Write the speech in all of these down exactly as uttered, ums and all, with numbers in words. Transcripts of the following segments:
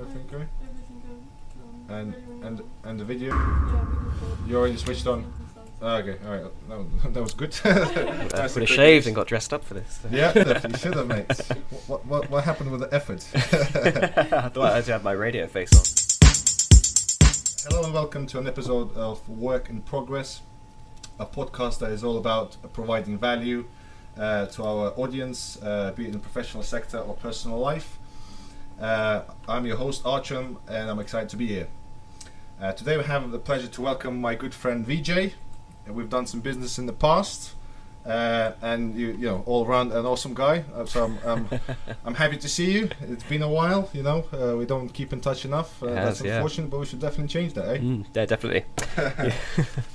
I think, right? And and and the video. You already switched on. Oh, okay, all right. That, that was good. I could have shaved and got dressed up for this. Yeah, you should have, mate. What what what happened with the effort? I thought I had to have my radio face on. Hello and welcome to an episode of Work in Progress, a podcast that is all about providing value uh, to our audience, uh, be it in the professional sector or personal life. Uh, I'm your host Artjom, and I'm excited to be here. Uh, today we have the pleasure to welcome my good friend Vijay. We've done some business in the past, uh, and you, you know, all around an awesome guy. Uh, so I'm, I'm, I'm happy to see you. It's been a while, you know. Uh, we don't keep in touch enough. Uh, has, that's unfortunate, yeah. But we should definitely change that, eh? Mm, yeah, definitely. Yeah.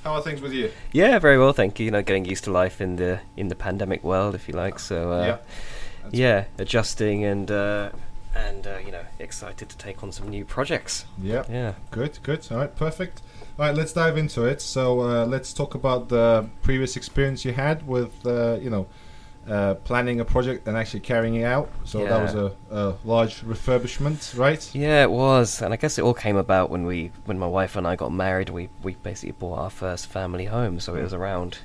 How are things with you? Yeah, very well, thank you. You know, getting used to life in the in the pandemic world, if you like. So uh, yeah, yeah, cool. Adjusting and. Uh, And uh, you know, excited to take on some new projects. Yeah, yeah, good, good. All right, perfect. All right, let's dive into it. So uh, let's talk about the previous experience you had with, uh, you know, uh, planning a project and actually carrying it out. So yeah. That was a, a large refurbishment, right? Yeah, it was. And I guess it all came about when we, when my wife and I got married. We we basically bought our first family home. So it was around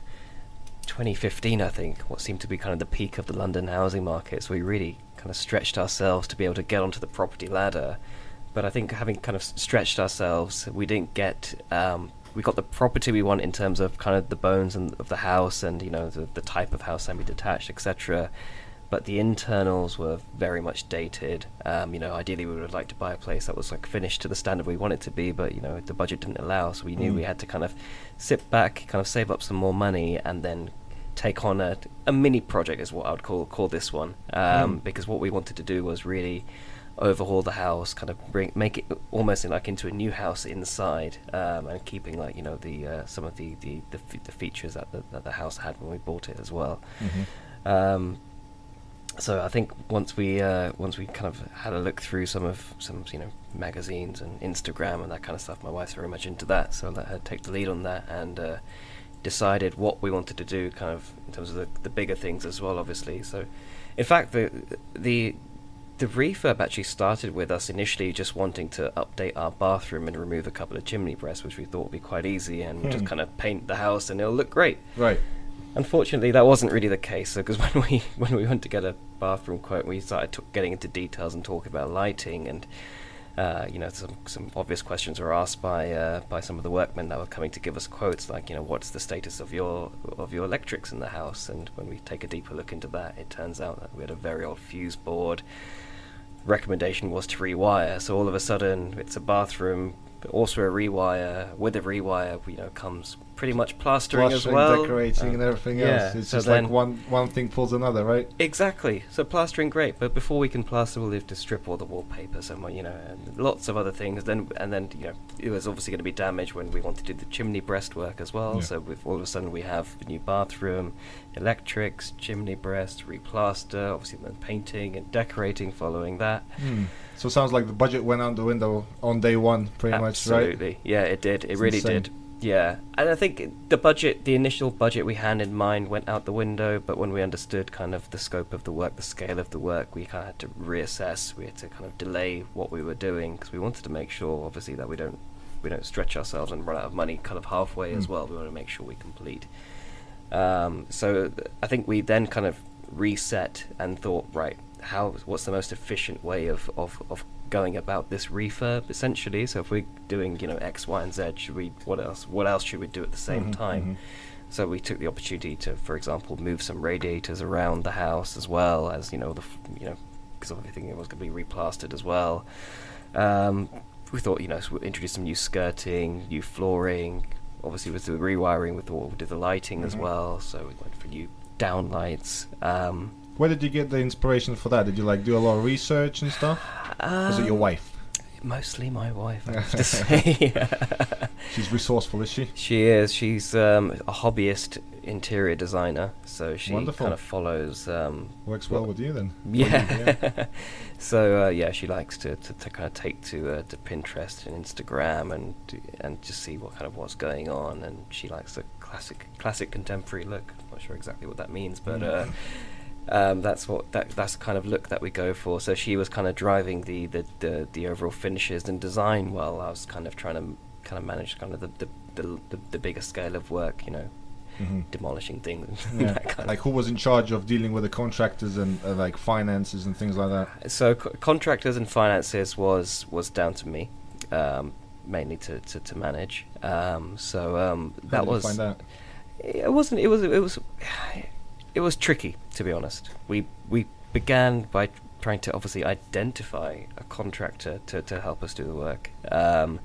twenty fifteen, I think. What seemed to be kind of the peak of the London housing market. So we really kind of stretched ourselves to be able to get onto the property ladder, but I think having kind of stretched ourselves, we didn't get um, we got the property we want in terms of kind of the bones and of the house, and you know, the, the type of house, semi-detached, et cetera. But the internals were very much dated. Um, you know, ideally we would have liked to buy a place that was like finished to the standard we want it to be, but you know, the budget didn't allow, so we knew mm. we had to kind of sit back, kind of save up some more money, and then take on a, a mini project is what I would call call this one, um, mm. because what we wanted to do was really overhaul the house, kind of bring make it almost in like into a new house inside, um, and keeping like, you know, the uh, some of the the, the, f the features that the, that the house had when we bought it as well. Mm-hmm. um, so I think once we uh, once we kind of had a look through some of some you know magazines and Instagram and that kind of stuff, my wife's very much into that, so I let her take the lead on that, and Uh, decided what we wanted to do kind of in terms of the, the bigger things as well, obviously. So in fact the the the refurb actually started with us initially just wanting to update our bathroom and remove a couple of chimney breasts, which we thought would be quite easy, and hmm. just kind of paint the house and it'll look great, right? Unfortunately that wasn't really the case, because so, when we when we went to get a bathroom quote, we started t getting into details and talking about lighting, and Uh, you know, some some obvious questions were asked by uh, by some of the workmen that were coming to give us quotes, like, you know, what's the status of your of your electrics in the house? And when we take a deeper look into that, it turns out that we had a very old fuse board. Recommendation was to rewire. So all of a sudden, it's a bathroom, but also a rewire. With a rewire, you know, comes pretty much plastering, plastering as well, decorating, um, and everything yeah. else. It's so just like one one thing pulls another, right? Exactly. So plastering, great, but before we can plaster, we'll have to strip all the wallpaper somewhere, you know, and lots of other things. Then and then you know, it was obviously going to be damaged when we wanted to do the chimney breastwork as well. Yeah. So we've, all of a sudden we have a new bathroom, electrics, chimney breast, replaster, obviously then painting and decorating following that. Mm. So it sounds like the budget went out the window on day one, pretty Absolutely. much, right? Absolutely. Yeah, it did. It it's really insane. did. Yeah, and I think the budget, the initial budget we had in mind went out the window, but when we understood kind of the scope of the work, the scale of the work, we kind of had to reassess, we had to kind of delay what we were doing, because we wanted to make sure, obviously, that we don't, we don't stretch ourselves and run out of money kind of halfway mm. as well. We want to make sure we complete. Um, so I think we then kind of reset and thought, right, how, what's the most efficient way of, of, of going about this refurb essentially? So if we're doing, you know, X, Y, and Z, should we, what else, what else should we do at the same mm-hmm, time? Mm-hmm. So we took the opportunity to, for example, move some radiators around the house as well as, you know, the, you know, because everything was going to be replastered as well. Um, we thought, you know, so we'll introduce some new skirting, new flooring. Obviously with the rewiring, we thought we'll do the lighting mm-hmm. as well. So we went for new downlights. Um, Where did you get the inspiration for that? Did you like do a lot of research and stuff? Um, was it your wife? Mostly my wife, I have to say. She's resourceful, is she? She is. She's um, a hobbyist interior designer, so she Wonderful. kind of follows. Um, Works well with you then. Yeah. yeah. So uh, yeah, she likes to, to, to kind of take to uh, to Pinterest and Instagram and and just see what kind of what's going on, and she likes the classic classic contemporary look. I'm not sure exactly what that means, but. Mm. Uh, Um, that's what that that's the kind of look that we go for. So she was kind of driving the the, the, the overall finishes and design, while I was kind of trying to kind of manage kind of the the, the, the, the bigger scale of work, you know, mm-hmm. demolishing things. Yeah. that kind like of. Who was in charge of dealing with the contractors and uh, like finances and things like that? So co contractors and finances was was down to me, um, mainly to, to to manage. Um, so um, that How did was. You find out? It wasn't. It was. It was. It was tricky, to be honest. We we began by trying to obviously identify a contractor to, to help us do the work. Um,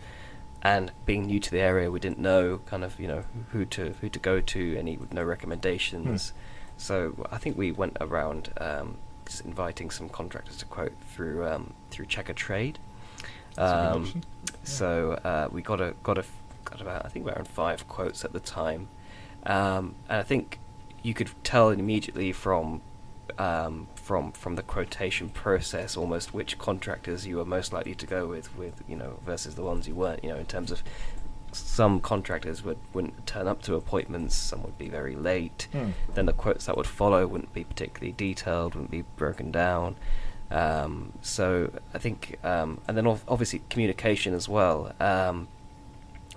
and being new to the area, we didn't know kind of you know who to who to go to, any no recommendations. Hmm. So I think we went around um, just inviting some contractors to quote through um, through Check a Trade. Um, so uh, we got a got a got about I think around five quotes at the time, um, and I think. You could tell immediately from um, from from the quotation process almost which contractors you were most likely to go with, with you know, versus the ones you weren't. You know, in terms of some contractors would wouldn't turn up to appointments, some would be very late. Mm. Then the quotes that would follow wouldn't be particularly detailed, wouldn't be broken down. Um, so I think, um, and then obviously communication as well. Um,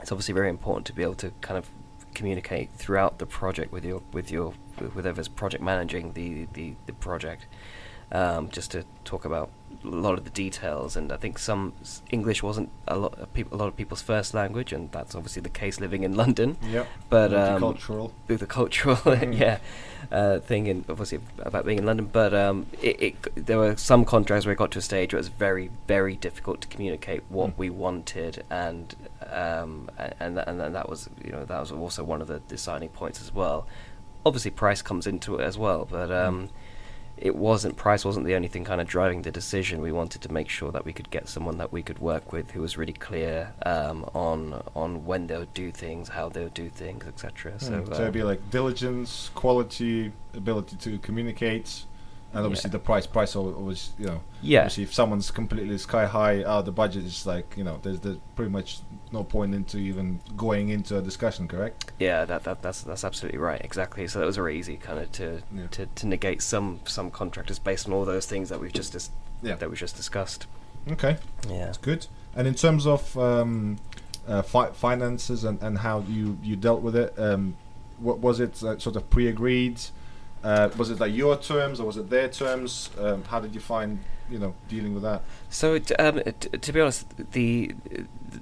it's obviously very important to be able to kind of communicate throughout the project with your with your with whoever's project managing the the, the project, um, just to talk about a lot of the details. And I think some English wasn't a lot of people a lot of people's first language, and that's obviously the case living in London. Yeah, but um, cultural the cultural mm. yeah uh, thing, and obviously about being in London. But um, it, it there were some contracts where it got to a stage where it was very very difficult to communicate what mm. we wanted and. Um, and, and and that was you know that was also one of the deciding points as well. Obviously, price comes into it as well, but um, it wasn't price wasn't the only thing kind of driving the decision. We wanted to make sure that we could get someone that we could work with who was really clear um, on on when they'll do things, how they'll do things, et cetera. Mm. So, um, so it'd be like diligence, quality, ability to communicate. And obviously yeah. the price, price always, you know, yeah. obviously if someone's completely sky high out of the budget, it's like, you know, there's, there's pretty much no point into even going into a discussion, correct? Yeah, that, that that's that's absolutely right, exactly. So that was very easy kind of to, yeah. to, to negate some some contractors based on all those things that we've just, dis yeah. that we've just discussed. Okay, yeah. That's good. And in terms of um, uh, fi finances and, and how you, you dealt with it, um, what was it uh, sort of pre-agreed? Uh, was it like your terms or was it their terms? Um, how did you find, you know, dealing with that? So t um, t to be honest, the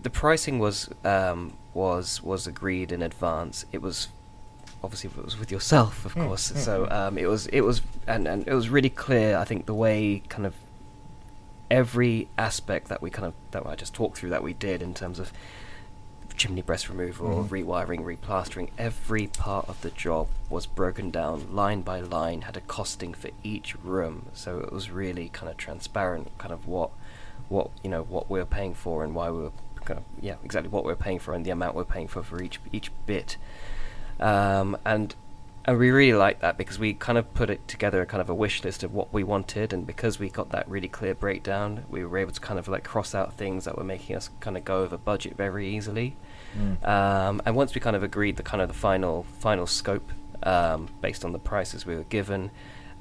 the pricing was um, was was agreed in advance. It was obviously it was with yourself, of mm. course. Mm. So um, it was it was and, and it was really clear. I think the way kind of every aspect that we kind of that I just talked through that we did in terms of chimney breast removal, mm. rewiring, replastering, every part of the job was broken down line by line, had a costing for each room, so it was really kind of transparent kind of what what you know what we we're paying for and why we were kind of, yeah exactly what we we're paying for and the amount we we're paying for for each each bit, um and and we really liked that because we kind of put it together kind of a wish list of what we wanted, and because we got that really clear breakdown, we were able to kind of like cross out things that were making us kind of go over budget very easily. Mm. Um, and once we kind of agreed the kind of the final final scope um, based on the prices we were given,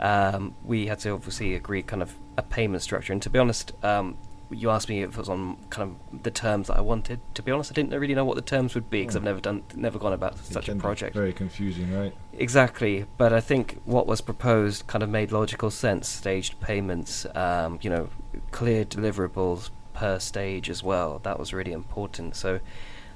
um, we had to obviously agree kind of a payment structure. And to be honest, um, you asked me if it was on kind of the terms that I wanted. To be honest, I didn't really know what the terms would be because mm. I've never done, never gone about it such a project. Very confusing, right? Exactly. But I think what was proposed kind of made logical sense. Staged payments, um, you know, clear deliverables per stage as well. That was really important. So.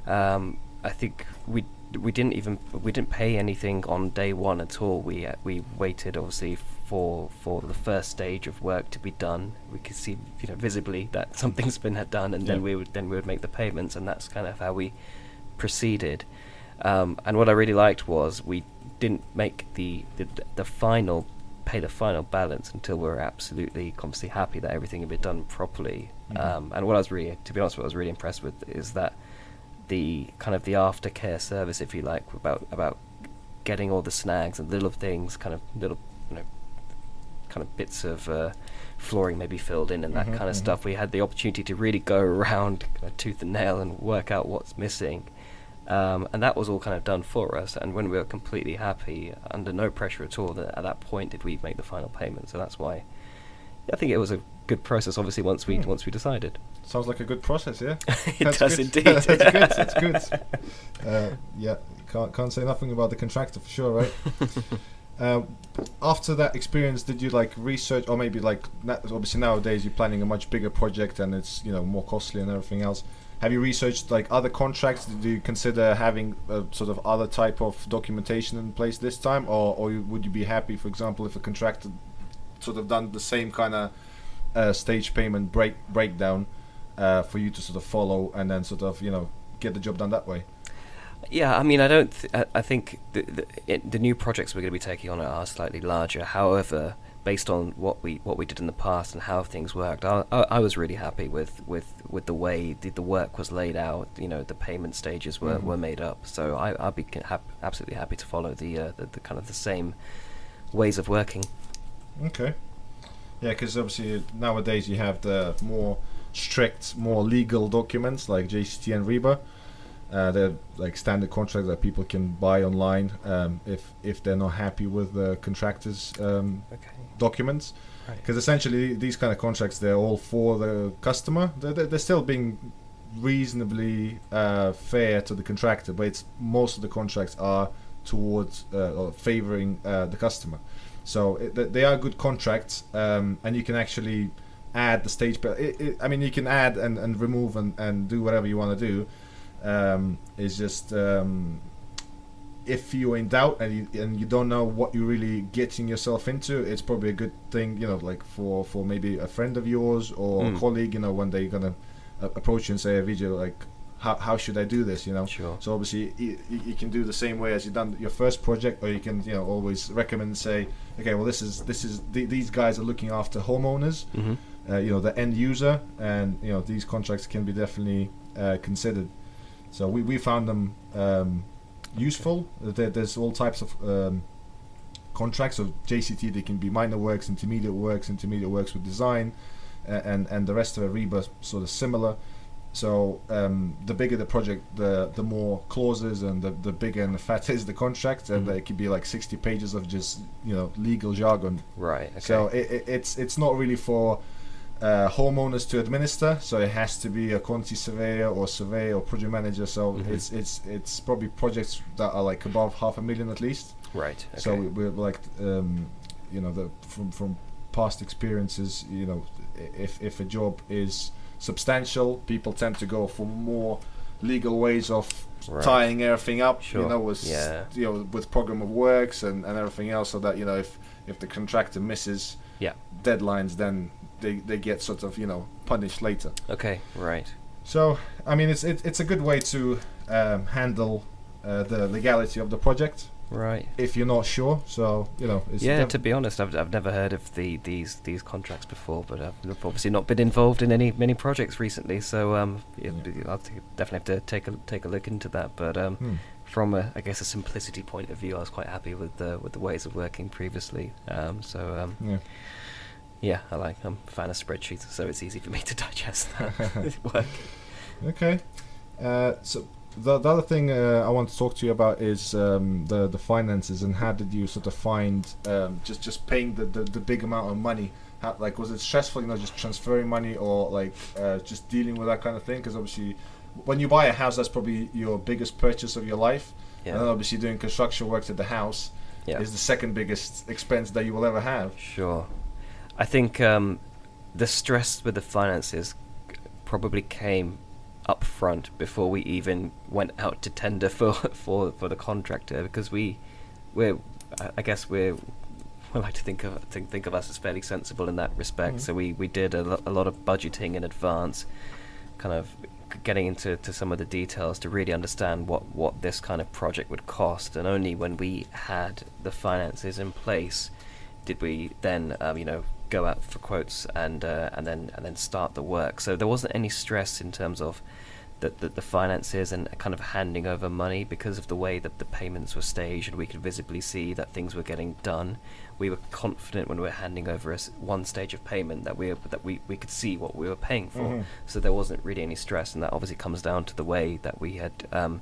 Um, I think we we didn't even we didn't pay anything on day one at all. We uh, we waited obviously for for the first stage of work to be done. We could see you know visibly that something's been had done, and yeah. then we would then we would make the payments, and that's kind of how we proceeded. Um, and what I really liked was we didn't make the the, the final pay the final balance until we were absolutely completely happy that everything had been done properly. Mm-hmm. um, and what I was really to be honest, what I was really impressed with is that. The kind of the aftercare service, if you like, about about getting all the snags and little things, kind of little you know, kind of bits of uh, flooring maybe filled in and that mm-hmm, kind of mm-hmm. stuff. We had the opportunity to really go around kind of tooth and nail and work out what's missing, Um, and that was all kind of done for us, and when we were completely happy, under no pressure at all, that at that point did we make the final payment. So that's why I think it was a good process, obviously, once we, mm. once we decided. Sounds like a good process, yeah? it that's does good. Indeed. That's good, that's good. Uh, yeah, can't, can't say nothing about the contractor for sure, right? uh, after that experience, did you like research, or maybe like, obviously nowadays you're planning a much bigger project and it's, you know, more costly and everything else. Have you researched like other contracts? Do you consider having a sort of other type of documentation in place this time, or, or would you be happy, for example, if a contractor sort of done the same kind of uh, stage payment break breakdown uh, for you to sort of follow and then sort of, you know, get the job done that way? Yeah, I mean, I don't. Th I think the the, it, the new projects we're going to be taking on are slightly larger. However, based on what we what we did in the past and how things worked, I, I, I was really happy with with with the way the, the work was laid out. You know, the payment stages were, mm-hmm. were made up. So I I'd be ha absolutely happy to follow the, uh, the the kind of the same ways of working. Okay, yeah, because obviously nowadays you have the more strict, more legal documents like J C T and REBA. Uh, they're like standard contracts that people can buy online um, if if they're not happy with the contractor's um, okay. documents, because right. essentially these kind of contracts, they're all for the customer. They're, they're still being reasonably uh, fair to the contractor, but it's most of the contracts are towards uh, or favoring uh, the customer. So it, th they are good contracts, um, and you can actually add the stage. But it, it, I mean, you can add and, and remove and, and do whatever you want to do. Um, it's just um, if you're in doubt and you, and you don't know what you're really getting yourself into, it's probably a good thing, you know, like for, for maybe a friend of yours or mm. a colleague, you know, when they're going to uh, approach you and say, Vijay, like, how, how should I do this, you know? Sure. So obviously you, you can do the same way as you've done your first project, or you can, you know, always recommend and say, okay, well, this is, this is th these guys are looking after homeowners, mm-hmm. uh, you know, the end user, and, you know, these contracts can be definitely uh, considered. So we, we found them um, useful. There, there's all types of um, contracts of J C T. They can be minor works, intermediate works, intermediate works with design, uh, and and the rest of REBA sort of similar. So um, the bigger the project, the the more clauses and the the bigger and the fatter is the contract, and mm-hmm. it could be like sixty pages of just, you know, legal jargon. Right. Okay. So it, it, it's it's not really for Uh, homeowners to administer, so it has to be a quantity surveyor or surveyor or project manager. So mm-hmm. it's it's it's probably projects that are like above half a million at least. Right. Okay. So we, we're like, um, you know, the from from past experiences, you know, if if a job is substantial, people tend to go for more legal ways of right. tying everything up. Sure. You know, with yeah. you know, with program of works and and everything else, so that, you know, if if the contractor misses yeah. deadlines, then They, they get sort of, you know, punished later. Okay, right. So, I mean, it's it, it's a good way to um, handle uh, the legality of the project. Right. If you're not sure, so, you know. It's yeah, to be honest, I've, I've never heard of the these these contracts before, but I've obviously not been involved in any many projects recently, so um, yeah. I'll definitely have to take a take a look into that. But um, hmm. from a, I guess, a simplicity point of view, I was quite happy with the with the ways of working previously. Um, so um. Yeah. Yeah, I like. I'm a fan of spreadsheets, so it's easy for me to digest that work. Okay, uh, so the, the other thing uh, I want to talk to you about is um, the the finances, and how did you sort of find um, just just paying the, the the big amount of money? How, like, was it stressful? You know, just transferring money, or like uh, just dealing with that kind of thing? Because obviously, when you buy a house, that's probably your biggest purchase of your life, yeah. and then obviously doing construction works at the house yeah. is the second biggest expense that you will ever have. Sure. I think um, the stress with the finances probably came up front before we even went out to tender for for for the contractor, because we we I guess we we like to think of think think of us as fairly sensible in that respect. Mm-hmm. So we we did a, lo a lot of budgeting in advance, kind of getting into to some of the details to really understand what what this kind of project would cost, and only when we had the finances in place did we then um, you know, go out for quotes and uh, and then and then start the work. So there wasn't any stress in terms of the, the, the finances and kind of handing over money, because of the way that the payments were staged and we could visibly see that things were getting done. We were confident when we were handing over us one stage of payment that we that we, we could see what we were paying for. Mm-hmm. So there wasn't really any stress, and that obviously comes down to the way that we had um,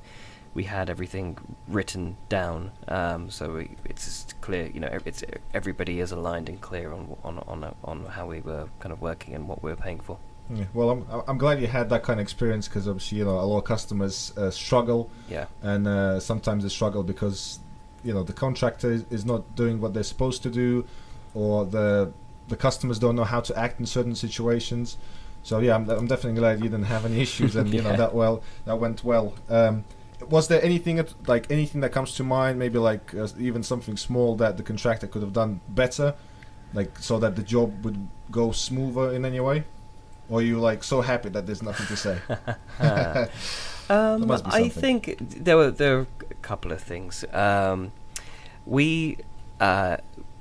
we had everything written down, um, so we, it's clear, you know, it's everybody is aligned and clear on on on on how we were kind of working and what we were paying for. Yeah, well, I'm I'm glad you had that kind of experience, because obviously, you know, a lot of customers uh, struggle. Yeah. And uh, sometimes they struggle because, you know, the contractor is not doing what they're supposed to do, or the the customers don't know how to act in certain situations. So yeah, I'm, I'm definitely glad you didn't have any issues, and you yeah. know that well that went well. Um, was there anything at, like anything that comes to mind? Maybe like uh, even something small that the contractor could have done better, like so that the job would go smoother in any way? Or are you like so happy that there's nothing to say? um, I think there were there were a couple of things. Um, we uh,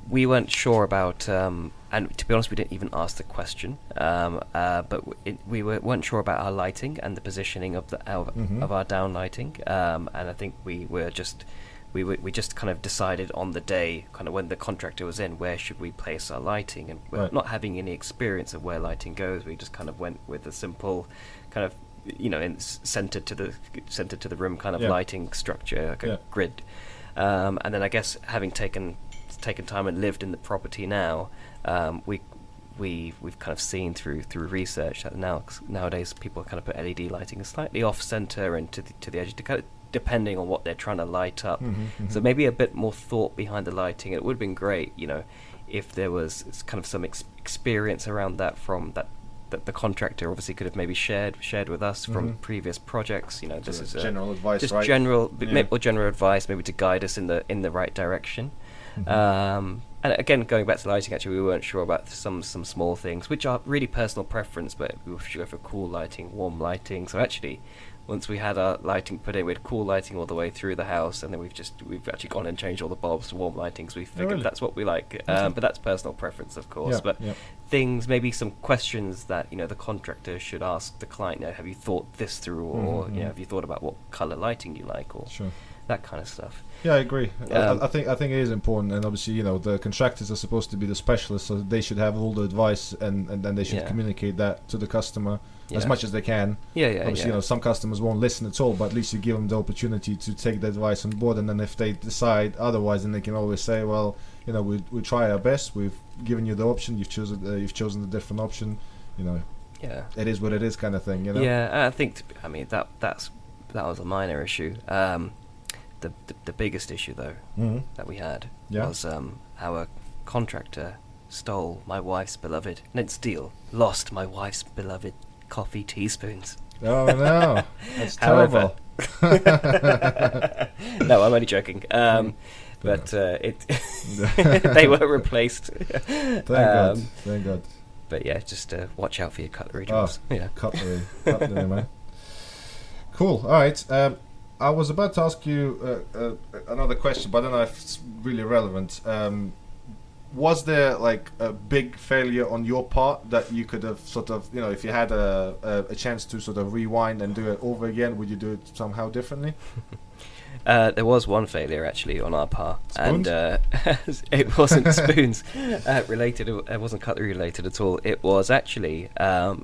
we weren't sure about, um, and to be honest, we didn't even ask the question. Um, uh, but it, we were, weren't sure about our lighting and the positioning of the of, mm-hmm. of our down lighting. Um, and I think we were just we were, we just kind of decided on the day, kind of when the contractor was in, where should we place our lighting, and we're right. not having any experience of where lighting goes. We just kind of went with a simple, kind of, you know, in centered to the centered to the room kind of yeah. lighting structure, like a yeah. grid. Um, and then I guess having taken taken time and lived in the property now, um, we we we've kind of seen through through research that now nowadays people kind of put L E D lighting slightly off center and to the, to the edge, to kind of depending on what they're trying to light up. Mm-hmm, mm-hmm. So maybe a bit more thought behind the lighting. It would have been great, you know, if there was kind of some ex experience around that from that, that the contractor obviously could have maybe shared shared with us mm-hmm. from previous projects. You know, this so is general a, advice, just right? general yeah. or general advice, maybe to guide us in the in the right direction. Mm-hmm. Um, and again, going back to lighting, actually, we weren't sure about some some small things, which are really personal preference, but we were sure for cool lighting, warm lighting. So actually, once we had our lighting put in, we had cool lighting all the way through the house, and then we've just we've actually gone and changed all the bulbs to warm lighting, so we figured oh, really? that's what we like. Um, but that's personal preference, of course. Yeah, but yeah. things, maybe some questions that, you know, the contractor should ask the client. You know, have you thought this through, or mm-hmm. you know, have you thought about what color lighting you like, or sure. that kind of stuff. Yeah, I agree. Um, I, I think I think it is important, and obviously, you know, the contractors are supposed to be the specialists, so they should have all the advice, and and then they should yeah. communicate that to the customer. Yeah. As much as they can. Yeah, yeah. Obviously, yeah. you know, some customers won't listen at all, but at least you give them the opportunity to take the advice on board. And then if they decide otherwise, then they can always say, "Well, you know, we we try our best. We've given you the option. You've chosen. Uh, you've chosen a different option. You know, yeah, it is what it is, kind of thing. You know." Yeah, I think. To be, I mean, that that's that was a minor issue. Um, the the, the biggest issue though mm-hmm. that we had yeah. was um, our contractor stole my wife's beloved. Not steal. Lost my wife's beloved coffee teaspoons. Oh no, that's terrible. No, I'm only joking. Um, but uh, it they were replaced. Thank um, God. Thank God. But yeah, just uh, watch out for your cutlery jobs. Oh, yeah, cutlery, cutlery, man. Cool. All right. Um, I was about to ask you uh, uh, another question, but I don't know if it's really relevant. Um, Was there like a big failure on your part that you could have sort of, you know, if you had a, a, a chance to sort of rewind and do it over again, would you do it somehow differently? Uh, there was one failure actually on our part, spoons? and uh, it wasn't spoons uh, related. It wasn't cutlery related at all. It was actually um,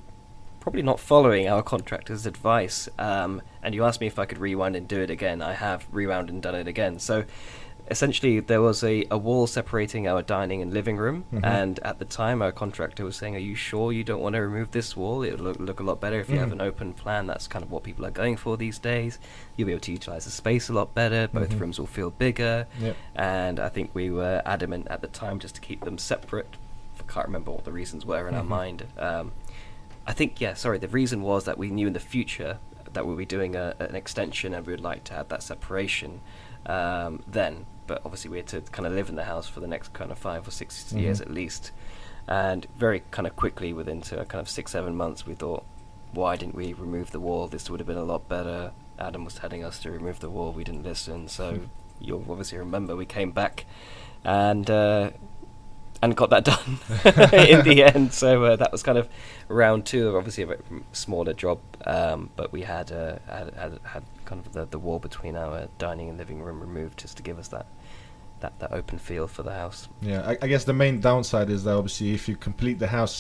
probably not following our contractor's advice. Um, and you asked me if I could rewind and do it again. I have rewound and done it again. So essentially, there was a, a wall separating our dining and living room, mm-hmm. and at the time, our contractor was saying, "Are you sure you don't want to remove this wall? It'll look, look a lot better if mm. you have an open plan. That's kind of what people are going for these days. You'll be able to utilize the space a lot better. Both mm-hmm. rooms will feel bigger." Yep. And I think we were adamant at the time just to keep them separate. I can't remember what the reasons were in mm-hmm. our mind. Um, I think, yeah, sorry, the reason was that we knew in the future that we'll be doing a, an extension, and we would like to have that separation um, then. But obviously we had to kind of live in the house for the next kind of five or six mm-hmm. years at least, and very kind of quickly within to a kind of six seven months we thought, why didn't we remove the wall? This would have been a lot better. Adam was telling us to remove the wall, we didn't listen. So mm-hmm. you'll obviously remember we came back and uh, and got that done in the end. So uh, that was kind of round two, obviously a bit smaller job, um, but we had, uh, had had had kind of the, the wall between our dining and living room removed just to give us that That, that open feel for the house. Yeah, I, I guess the main downside is that obviously if you complete the house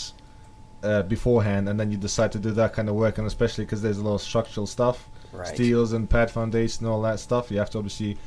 uh, beforehand and then you decide to do that kind of work, and especially because there's a lot of structural stuff, right. steels and pad foundation and all that stuff. You have to obviously,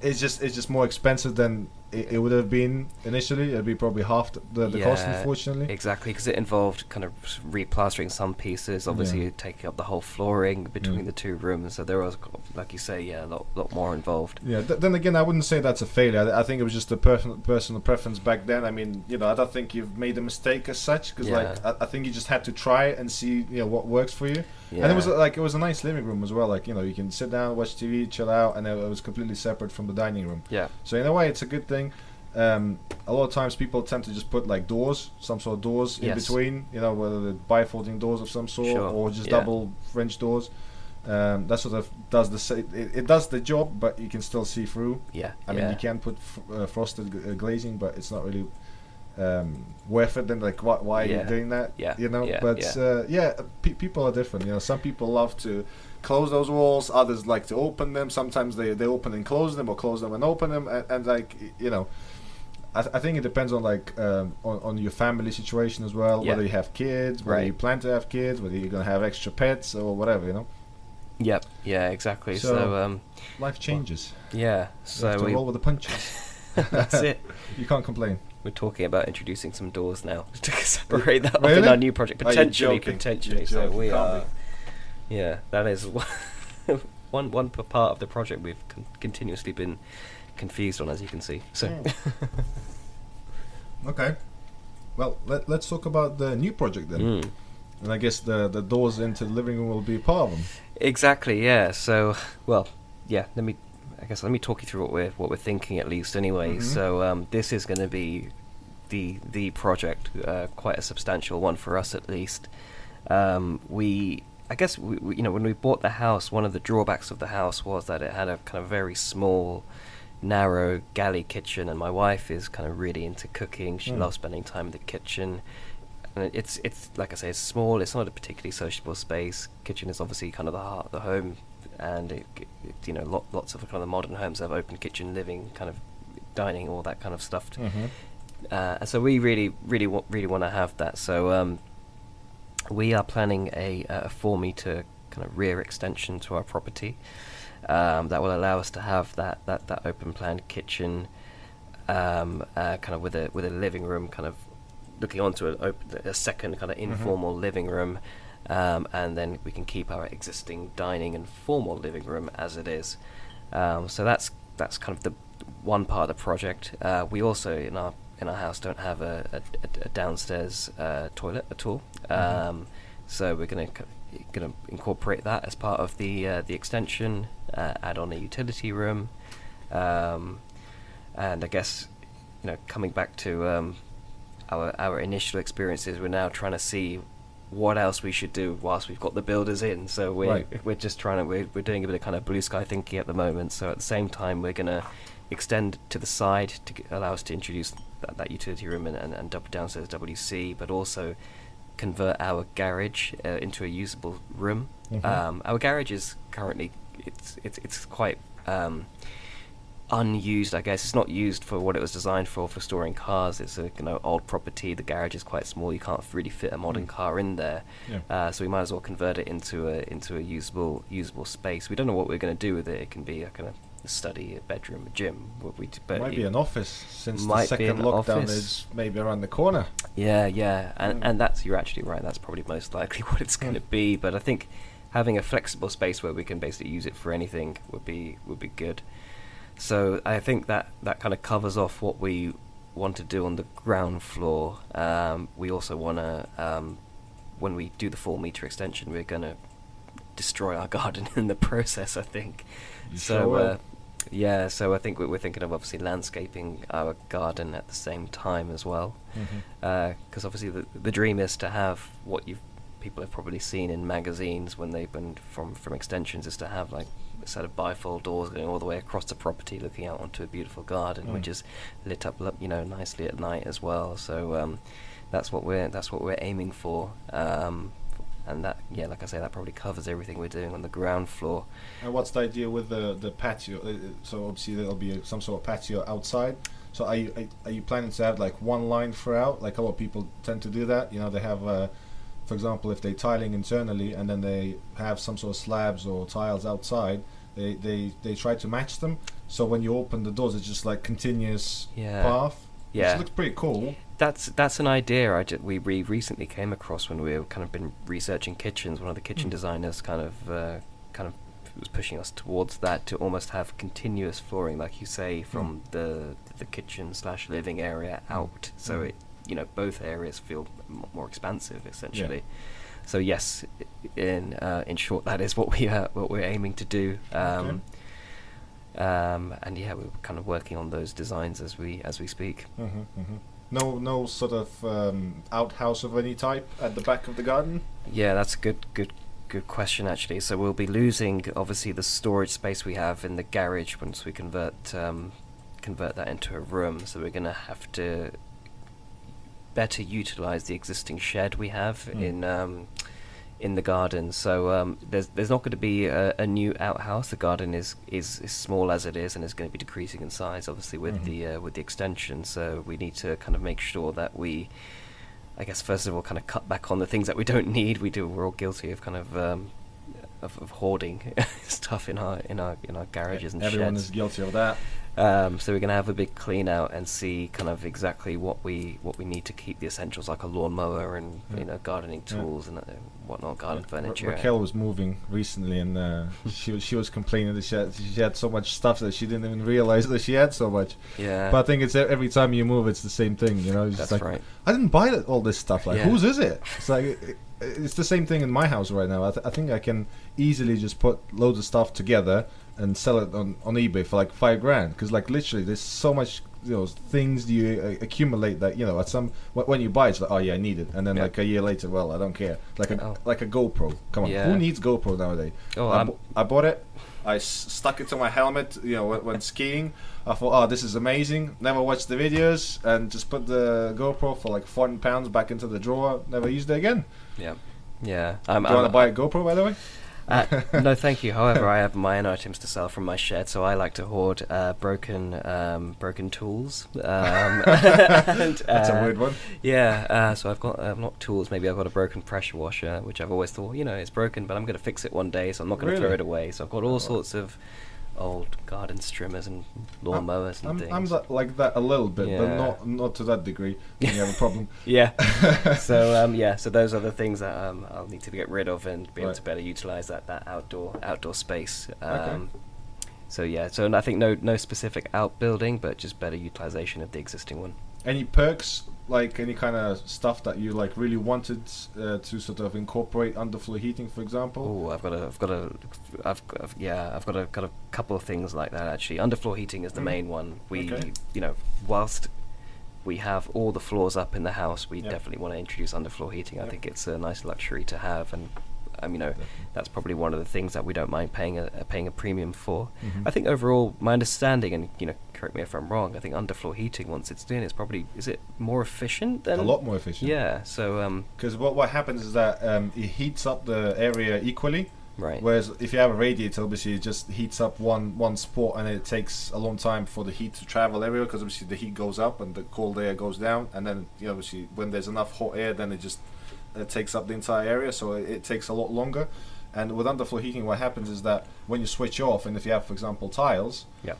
it's just it's just more expensive than it, it would have been initially. It'd be probably half the, the yeah, cost, unfortunately. Exactly, because it involved kind of replastering some pieces, obviously yeah. taking up the whole flooring between yeah. the two rooms. So there was, like you say, yeah, a lot, lot more involved. Yeah. Th then again, I wouldn't say that's a failure. I, I think it was just a personal personal preference back then. I mean, you know, I don't think you've made a mistake as such, because yeah. like I, I think you just had to try and see, you know, what works for you. Yeah. And it was like it was a nice living room as well. Like, you know, you can sit down, watch T V, chill out, and it was completely separate from the dining room. Yeah. So in a way, it's a good thing. Um, a lot of times people tend to just put like doors, some sort of doors yes. in between. You know, whether they're bifolding doors of some sort sure. or just yeah. double French doors. Um, that sort of does the it, it does the job, but you can still see through. Yeah. I mean, yeah. you can put f uh, frosted uh, glazing, but it's not really um worth it. Then like why, why yeah. are you doing that? Yeah, you know. Yeah, but yeah, uh, yeah pe people are different. You know, some people love to close those walls, others like to open them. Sometimes they they open and close them, or close them and open them, and, and like, you know, I, th I think it depends on like um on, on your family situation as well. Yeah. Whether you have kids, whether right. you plan to have kids, whether you're gonna have extra pets or whatever. You know. Yep. Yeah. Exactly. So, so um, life changes. Well, yeah. So you have to we roll with the punches. That's it. You can't complain. We're talking about introducing some doors now to separate that really? off in our new project. Potentially, potentially. So we are. Be. Yeah, that is one, one one part of the project we've con continuously been confused on, as you can see. So. Mm. Okay. Well, let, let's talk about the new project then. Mm. And I guess the the doors into the living room will be part of them. Exactly. Yeah. So, well, yeah. Let me. I guess let me talk you through what we're what we're thinking, at least anyway. Mm-hmm. So um, this is going to be the the project, uh, quite a substantial one for us, at least. Um, we I guess we, we, you know, when we bought the house, one of the drawbacks of the house was that it had a kind of very small, narrow galley kitchen, and my wife is kind of really into cooking. She mm. loves spending time in the kitchen. And it's it's like I say, it's small. It's not a particularly sociable space. Kitchen is obviously kind of the heart of the home. And it, it, you know, lot, lots of kind of the modern homes have open kitchen, living, kind of dining, all that kind of stuff. Mm-hmm. uh, and so we really, really, wa really want to have that. So um, we are planning a, a four-meter kind of rear extension to our property um, that will allow us to have that that, that open plan kitchen, um, uh, kind of with a with a living room, kind of looking onto an open, a second kind of informal mm-hmm. living room. Um, and then we can keep our existing dining and formal living room as it is. Um, so that's that's kind of the one part of the project. Uh, we also in our in our house don't have a, a, a downstairs uh, toilet at all. Um, mm-hmm. So we're going to going to incorporate that as part of the uh, the extension. Uh, add on a utility room, um, and I guess, you know, coming back to um, our our initial experiences, we're now trying to see what else we should do whilst we've got the builders in. So we're, right. we're just trying to, we're, we're doing a bit of kind of blue sky thinking at the moment. So at the same time, we're going to extend to the side to g allow us to introduce that, that utility room and, and, and downstairs W C, but also convert our garage uh, into a usable room. Mm-hmm. um, our garage is currently, it's, it's, it's quite um, unused, I guess. It's not used for what it was designed for, for storing cars. It's a, you know, old property. The garage is quite small. You can't really fit a modern mm. car in there. Yeah. Uh, so we might as well convert it into a into a usable usable space. We don't know what we're going to do with it. It can be a kind of study, a bedroom, a gym. What we but might be an office, since the second lockdown is maybe around the corner. Yeah, yeah, and mm. and that's, you're actually right. That's probably most likely what it's going to mm. be. But I think having a flexible space where we can basically use it for anything would be would be good. So I think that, that kind of covers off what we want to do on the ground floor. Um, we also want to, um, when we do the four-meter extension, we're going to destroy our garden in the process, I think. You so sure uh, yeah, so I think we're thinking of obviously landscaping our garden at the same time as well, because mm-hmm. uh, obviously the, the dream is to have what you've people have probably seen in magazines when they've been from from extensions, is to have like a set of bifold doors going all the way across the property, looking out onto a beautiful garden, mm. which is lit up, you know, nicely at night as well. So um, that's what we're that's what we're aiming for, um, and that, yeah, like I say, that probably covers everything we're doing on the ground floor. And what's the idea with the the patio? So obviously there'll be some sort of patio outside. So are you are you planning to have like one line throughout, like a lot of people tend to do that? You know, they have a uh, For example, if they're tiling internally and then they have some sort of slabs or tiles outside, they they, they try to match them. So when you open the doors, it's just like continuous yeah. path. Yeah, which looks pretty cool. That's that's an idea I did, we we recently came across when we were kind of been researching kitchens. One of the kitchen mm. designers kind of uh, kind of was pushing us towards that, to almost have continuous flooring, like you say, from mm. the the kitchen slash living area out. Mm. So mm. it you know both areas feel m more expansive essentially. Yeah. So yes, in uh, in short, that is what we uh, what we're aiming to do. Um, okay. um, and yeah, we're kind of working on those designs as we as we speak. Mm-hmm, mm-hmm. No, no sort of um, outhouse of any type at the back of the garden? Yeah, that's a good, good, good question actually. So we'll be losing obviously the storage space we have in the garage once we convert um, convert that into a room. So we're going to have to better utilize the existing shed we have mm. in um, in the garden. So um, there's there's not going to be a, a new outhouse. The garden is, is is small as it is, and is going to be decreasing in size, obviously, with mm-hmm. the uh, with the extension. So we need to kind of make sure that we, I guess, first of all, kind of cut back on the things that we don't need. We do. We're all guilty of kind of um, of, of hoarding stuff in our in our in our garages yeah, and everyone sheds. Everyone is guilty of that. Um, so we're going to have a big clean out and see kind of exactly what we what we need to keep, the essentials like a lawnmower and yeah. you know gardening tools yeah. and uh, whatnot, garden yeah. furniture. Ra Raquel was moving recently, and uh, she was, she was complaining that she had, she had so much stuff that she didn't even realize that she had so much. Yeah. But I think it's every time you move, it's the same thing. You know, it's that's like, right. I didn't buy all this stuff. Like, yeah. whose is it? It's like it, it's the same thing in my house right now. I, th I think I can easily just put loads of stuff together and sell it on, on eBay for like five grand, because like literally there's so much you know things you uh, accumulate that you know at some w when you buy it's like, oh yeah, I need it, and then yeah. like a year later, well, I don't care, like a oh. like a GoPro. Come on, yeah. who needs GoPro nowadays? Oh, I, I bought it, I s stuck it to my helmet, you know, when, when skiing. I thought, oh, this is amazing. Never watched the videos, and just put the GoPro for like fourteen pounds back into the drawer. Never used it again. Yeah, yeah. I'm, Do you want to buy a GoPro, by the way? Uh, no, thank you. However, I have my own items to sell from my shed, so I like to hoard uh, broken, um, broken tools. Um, and, That's uh, a weird one. Yeah. Uh, so I've got uh, not tools. Maybe I've got a broken pressure washer, which I've always thought, you know, it's broken, but I'm going to fix it one day, so I'm not going to really? throw it away. So I've got all oh. sorts of old garden trimmers and lawnmowers and I'm, things. I'm that, like that a little bit, yeah. but not not to that degree. When you have a problem. yeah. so um, yeah, so those are the things that um, I'll need to get rid of and be right. able to better utilise that that outdoor outdoor space. Um, okay. So yeah, so I think no no specific outbuilding, but just better utilisation of the existing one. Any perks, like any kind of stuff that you like really wanted uh, to sort of incorporate underfloor heating, for example? Oh, I've got a, I've got a, I've, I've yeah, I've got a, got a couple of things like that actually. Underfloor heating is the mm. main one. We, okay. you know, whilst we have all the floors up in the house, we yep. definitely want to introduce underfloor heating. Yep. I think it's a nice luxury to have, and um, you know, definitely. that's probably one of the things that we don't mind paying a uh, paying a premium for. Mm-hmm. I think overall, my understanding, and you know, correct me if I'm wrong, I think underfloor heating, once it's doing, is probably is it more efficient than a lot more efficient. Yeah. So because um, what what happens is that um, it heats up the area equally. Right. Whereas if you have a radiator, obviously it just heats up one one spot, and it takes a long time for the heat to travel everywhere, because obviously the heat goes up and the cold air goes down, and then you know, obviously when there's enough hot air, then it just it takes up the entire area, so it, it takes a lot longer. And with underfloor heating, what happens is that when you switch off, and if you have, for example, tiles. Yeah.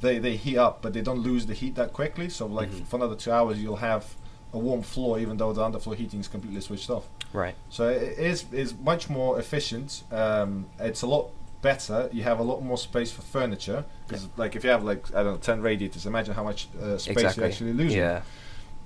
They, they heat up, but they don't lose the heat that quickly. So like mm-hmm. for another two hours, you'll have a warm floor, even though the underfloor heating is completely switched off. Right. So it is is much more efficient. Um, it's a lot better. You have a lot more space for furniture, because yeah. like if you have like I don't know ten radiators, imagine how much uh, space exactly. you're actually losing. Yeah.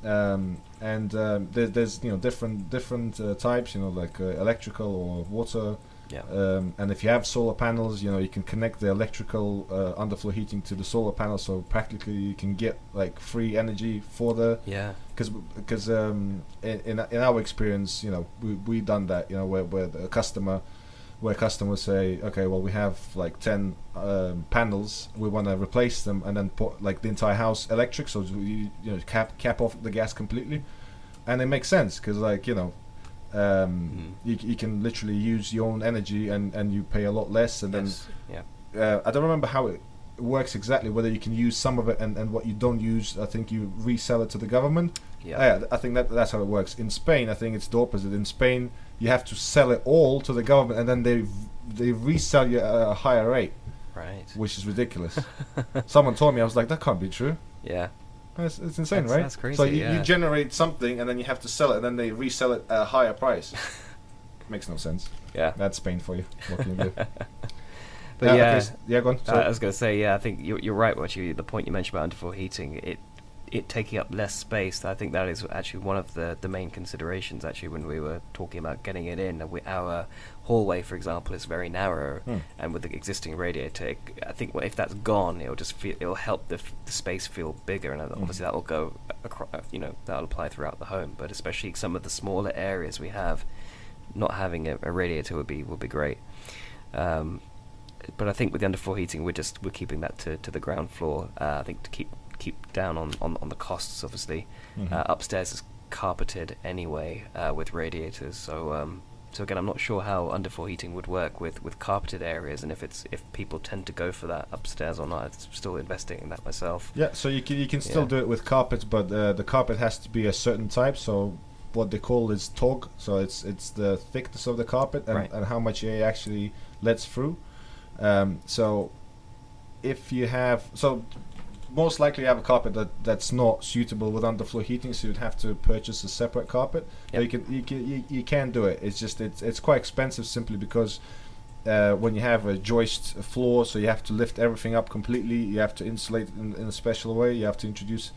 Um, and um, there, there's you know different different uh, types. You know like uh, electrical or water. Yeah. Um, and if you have solar panels, you know you can connect the electrical uh, underfloor heating to the solar panel, so practically you can get like free energy for the yeah. Because because um, in in our experience, you know we we done that. You know where where the customer, where customers say, okay, well we have like ten um, panels, we want to replace them, and then put like the entire house electric, so you you know cap cap off the gas completely, and it makes sense because like you know. Um, mm. you, you can literally use your own energy, and and you pay a lot less. And yes. then yeah. uh, I don't remember how it works exactly, whether you can use some of it and and what you don't use, I think you resell it to the government. Yeah, I, I think that that's how it works. In Spain, I think it's the opposite. In Spain, you have to sell it all to the government, and then they they resell you at a higher rate. Right. Which is ridiculous. Someone told me, I was like, that can't be true. Yeah. It's, it's insane, that's, right? That's crazy. So you, yeah. you generate something, and then you have to sell it, and then they resell it at a higher price. Makes no sense. Yeah. That's Spain for you. What can you do? But uh, yeah, okay, yeah, go on. Uh, I was going to say, yeah, I think you're, you're right. What you, the point you mentioned about underfloor heating, it it taking up less space. I think that is actually one of the the main considerations. Actually, when we were talking about getting it in, we, our hallway, for example, is very narrow, hmm. and with the existing radiator, it, I think well, if that's gone, it'll just feel, it'll help the, f the space feel bigger, and obviously hmm. that will go, across, you know, that'll apply throughout the home. But especially some of the smaller areas we have, not having a, a radiator would be would be great. Um, But I think with the underfloor heating, we're just we're keeping that to, to the ground floor. Uh, I think to keep keep down on, on, on the costs. Obviously, mm-hmm. uh, upstairs is carpeted anyway uh, with radiators. So um, so again, I'm not sure how underfloor heating would work with, with carpeted areas, and if it's if people tend to go for that upstairs or not. I'm still investing in that myself. Yeah, so you can you can still yeah. do it with carpet, but uh, the carpet has to be a certain type. So what they call is tog. So it's it's the thickness of the carpet and, right. and how much air actually lets through. Um, so if you have, so most likely you have a carpet that, that's not suitable with underfloor heating, so you'd have to purchase a separate carpet. Yep. You can you can you, you can do it. It's just it's it's quite expensive simply because uh, when you have a joist floor, so you have to lift everything up completely. You have to insulate in, in a special way. You have to introduce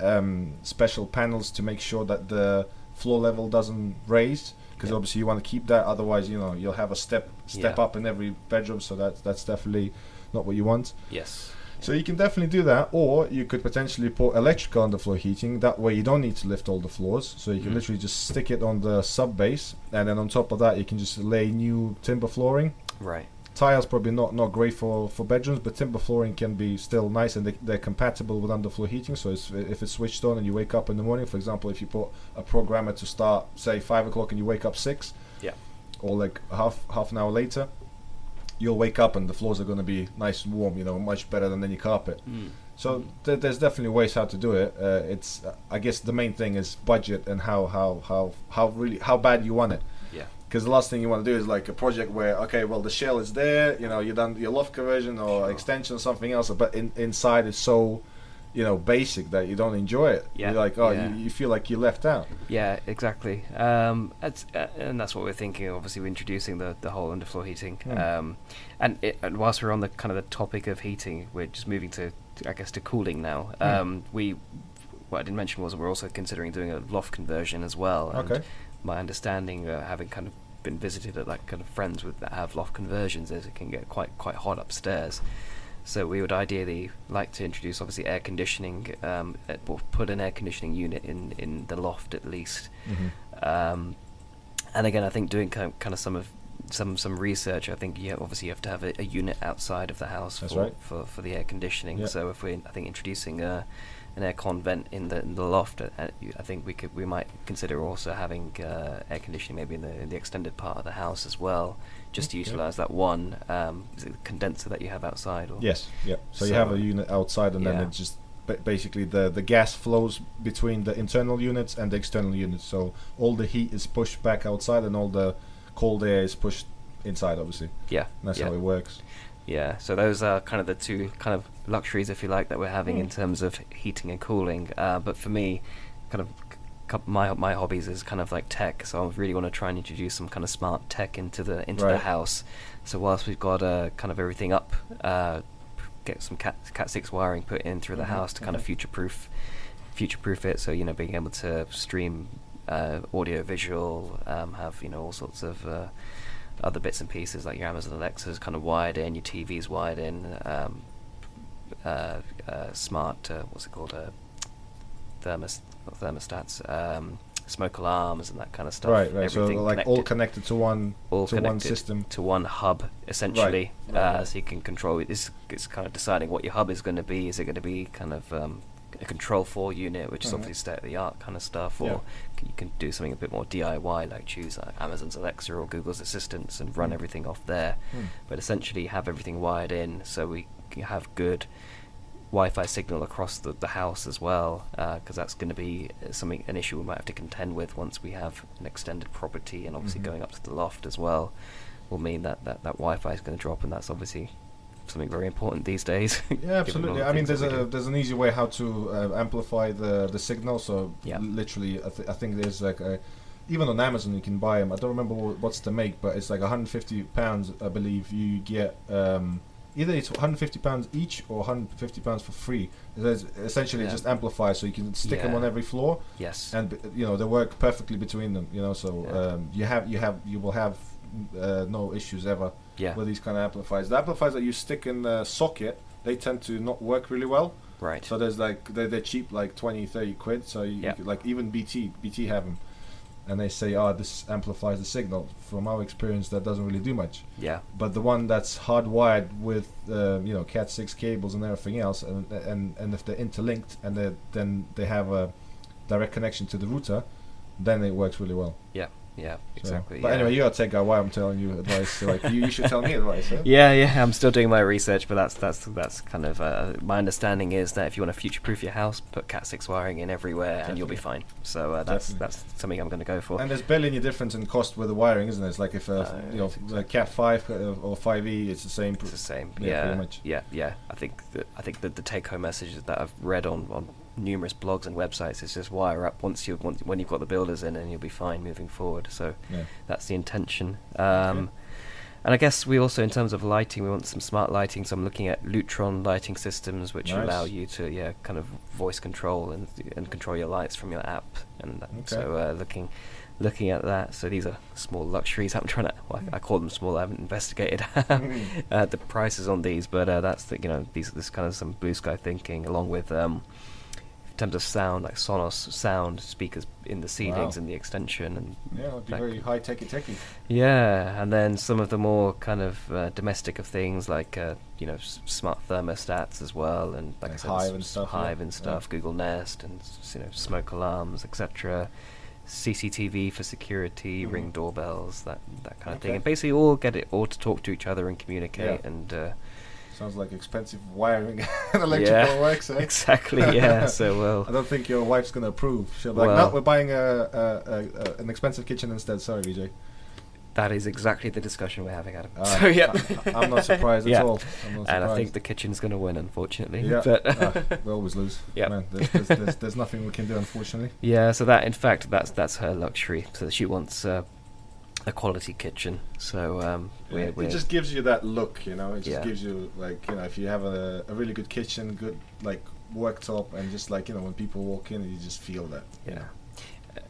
um, special panels to make sure that the floor level doesn't raise. Because obviously you want to keep that, otherwise you know you'll have a step step yeah. up in every bedroom, so that's that's definitely not what you want. Yes. So yeah. you can definitely do that, or you could potentially put electrical underfloor heating. That way you don't need to lift all the floors, so you mm. can literally just stick it on the sub base, and then on top of that you can just lay new timber flooring. Right. Tiles probably not not great for for bedrooms, but timber flooring can be still nice, and they, they're compatible with underfloor heating. So it's, if it's switched on and you wake up in the morning, for example, if you put a programmer to start say five o'clock and you wake up six, yeah, or like half half an hour later, you'll wake up and the floors are going to be nice and warm, you know, much better than any carpet. Mm. So th there's definitely ways how to do it. Uh, it's uh, I guess the main thing is budget and how how how how really how bad you want it. Yeah. Because the last thing you want to do is like a project where, okay, well the shell is there, you know, you done your loft conversion or sure. extension or something else, but in, inside is so, you know, basic that you don't enjoy it. Yeah. You're like, oh, yeah. you, you feel like you're left out. Yeah, exactly. Um, it's, uh, and that's what we're thinking. Obviously, we're introducing the the whole underfloor heating. Mm. Um, and, it, and whilst we're on the kind of the topic of heating, we're just moving to, to I guess, to cooling now. Um, mm. We, what I didn't mention was we're also considering doing a loft conversion as well. And okay. my understanding, uh, having kind of been visited at like kind of friends with that have loft conversions, is it can get quite quite hot upstairs. So we would ideally like to introduce obviously air conditioning, um, or put an air conditioning unit in in the loft at least. Mm-hmm. um, and again, I think doing kind of, kind of some of some some research, I think yeah, obviously you have to have a, a unit outside of the house for, right. for for the air conditioning. Yeah. So if we, I think introducing a an aircon vent in the in the loft, uh, I think we could we might consider also having uh, air conditioning maybe in the in the extended part of the house as well, just to okay. utilize that one um, is it condenser that you have outside. Or yes, yeah. So, so you have a unit outside, and yeah. then it just ba basically the the gas flows between the internal units and the external units. So all the heat is pushed back outside, and all the cold air is pushed inside, obviously. Yeah, and that's yeah. how it works. Yeah, so those are kind of the two kind of luxuries, if you like, that we're having mm. in terms of heating and cooling. Uh, but for me, kind of my my hobbies is kind of like tech, so I really want to try and introduce some kind of smart tech into the into right. the house. So whilst we've got uh, kind of everything up, uh, get some cat six wiring put in through mm-hmm. the house to kind mm-hmm. of future proof future proof it. So you know, being able to stream uh, audio visual, um, have you know all sorts of uh, other bits and pieces like your Amazon Alexa's kind of wired in, your T V's wired in, um, uh, uh, smart, uh, what's it called, uh, thermos thermostats, um, smoke alarms and that kind of stuff. Right, right. Everything so like connected, all connected to one, all to one system, to one hub essentially. Right, right, uh, right. So you can control it. It's, it's kind of deciding what your hub is going to be. Is it going to be kind of um, a Control Four unit, which mm-hmm. is obviously state of the art kind of stuff, or yeah. you can do something a bit more D I Y, like choose like Amazon's Alexa or Google's Assistants and run mm. everything off there. Mm. But essentially, have everything wired in, so we have good Wi-Fi signal across the, the house as well, because uh, that's going to be something, an issue we might have to contend with once we have an extended property, and obviously mm-hmm. going up to the loft as well will mean that, that, that Wi-Fi is going to drop, and that's obviously something very important these days. Yeah, absolutely. I mean, there's a there's an easy way how to uh, amplify the, the signal, so yeah. literally I, th I think there's like a, even on Amazon you can buy them, I don't remember what, what's the make, but it's like one hundred fifty pounds I believe you get, um, either it's one hundred fifty pounds each or one hundred fifty pounds for free. There's essentially yeah. just amplifiers, so you can stick yeah. them on every floor. Yes. And you know, they work perfectly between them, you know, so yeah. um, you have you have you will have uh, no issues ever yeah. with these kind of amplifiers. The amplifiers that you stick in the socket, they tend to not work really well. Right. So there's like they're, they're cheap, like twenty, thirty quid, so you, yeah. you could, like even B T B T have them. And they say, "Ah, oh, this amplifies the signal." From our experience, that doesn't really do much. Yeah. But the one that's hardwired with, uh, you know, cat six cables and everything else, and and and if they're interlinked and they're, then they have a direct connection to the router, then it works really well. Yeah. Yeah. Exactly. So, but yeah. anyway, you gotta take out why I'm telling you advice. So like, you, you should tell me advice. Yeah? yeah. Yeah. I'm still doing my research, but that's that's that's kind of uh, my understanding is that if you want to future-proof your house, put cat six wiring in everywhere, Definitely. and you'll be fine. So uh, that's Definitely. that's something I'm going to go for. And there's barely any difference in cost with the wiring, isn't it? It's like if a uh, no, you know exactly. like cat five or five E, it's the same. It's the same. Yeah. Yeah. Pretty much. Yeah. Yeah. I think that, I think that the take-home message that I've read on on. numerous blogs and websites is just wire up once you once when you've got the builders in, and you'll be fine moving forward. So yeah. that's the intention. Um, yeah. And I guess we also, in terms of lighting, we want some smart lighting. So I'm looking at Lutron lighting systems, which nice. allow you to yeah kind of voice control and and control your lights from your app. And okay. so uh, looking looking at that. So these are small luxuries. I'm trying to well, I, I call them small. I haven't investigated uh, the prices on these, but uh, that's the, you know these this kind of some blue sky thinking along with. Um, In terms of sound, like Sonos sound speakers in the ceilings wow. and the extension, and yeah, it'd be very high techy techy. Yeah, and then some of the more kind of uh, domestic of things, like uh, you know, s smart thermostats as well, and like and I Hive said, and stuff, Hive yeah. and stuff, yeah. Google Nest, and you know, smoke alarms, et cetera. C C T V for security, mm. ring doorbells, that that kind okay. of thing, and basically all get it all to talk to each other and communicate yeah. and. Uh, Sounds like expensive wiring and electrical yeah, works, eh? Exactly, yeah, so well. I don't think your wife's going to approve. She'll be well, like, no, we're buying a, a, a, a, an expensive kitchen instead. Sorry, Vijay. That is exactly the discussion we're having, Adam. Uh, so, yeah. I, I'm not surprised yeah. at all. I'm not surprised. And I think the kitchen's going to win, unfortunately. Yeah, but uh, we always lose. Yeah. Man, there's, there's, there's, there's nothing we can do, unfortunately. Yeah, so that, in fact, that's, that's her luxury. So she wants... Uh, a quality kitchen, so um, we're, yeah, we're it just gives you that look, you know. It just yeah. gives you like, you know, if you have a, a really good kitchen, good like worktop, and just like, you know, when people walk in, you just feel that. Yeah, you know.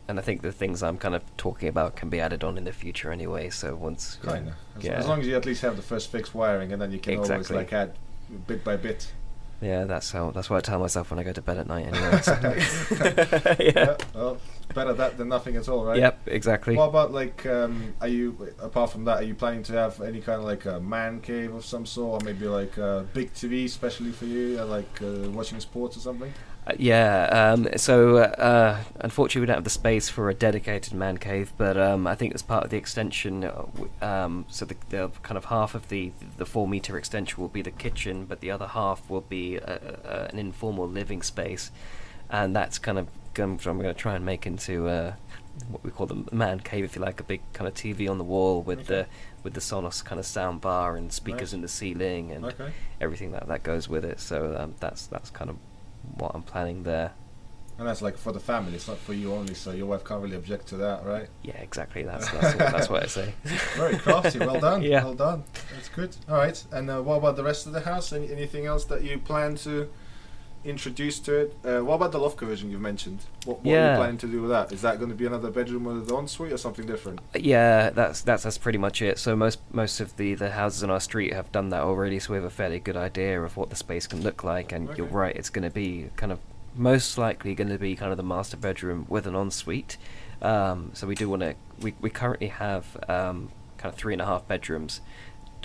And I think the things I'm kind of talking about can be added on in the future anyway. So once, kind of, as, yeah. as long as you at least have the first fix wiring, and then you can exactly. always like add bit by bit. Yeah, that's how. That's what I tell myself when I go to bed at night, anyway. yeah. yeah. Well, better that than nothing at all, right? Yep, exactly. What about like, um, are you apart from that, are you planning to have any kind of like a man cave of some sort, or maybe like a big T V especially for you, uh, like uh, watching sports or something? Uh, yeah. Um, so uh, unfortunately, we don't have the space for a dedicated man cave, but um, I think as part of the extension, uh, w um, so the, the kind of half of the the four meter extension will be the kitchen, but the other half will be a, a, an informal living space, and that's kind of. I'm going to try and make into uh, what we call the man cave, if you like, a big kind of T V on the wall with okay. the with the Sonos kind of sound bar and speakers nice. in the ceiling and okay. everything that that goes with it. So um, that's that's kind of what I'm planning there. And that's like for the family, it's not for you only, so your wife can't really object to that, right? Yeah, exactly. That's that's, what, that's what I say. Very crafty. Well done. Yeah. Well done. That's good. All right. And uh, what about the rest of the house? Any, anything else that you plan to? Introduced to it. Uh, what about the loft conversion you've mentioned? What, what yeah. are you planning to do with that? Is that going to be another bedroom with an ensuite or something different? Yeah, that's that's that's pretty much it. So most most of the the houses on our street have done that already. So we have a fairly good idea of what the space can look like. And okay. you're right, it's going to be kind of most likely going to be kind of the master bedroom with an ensuite. Um, so we do want to. We we currently have um, kind of three and a half bedrooms.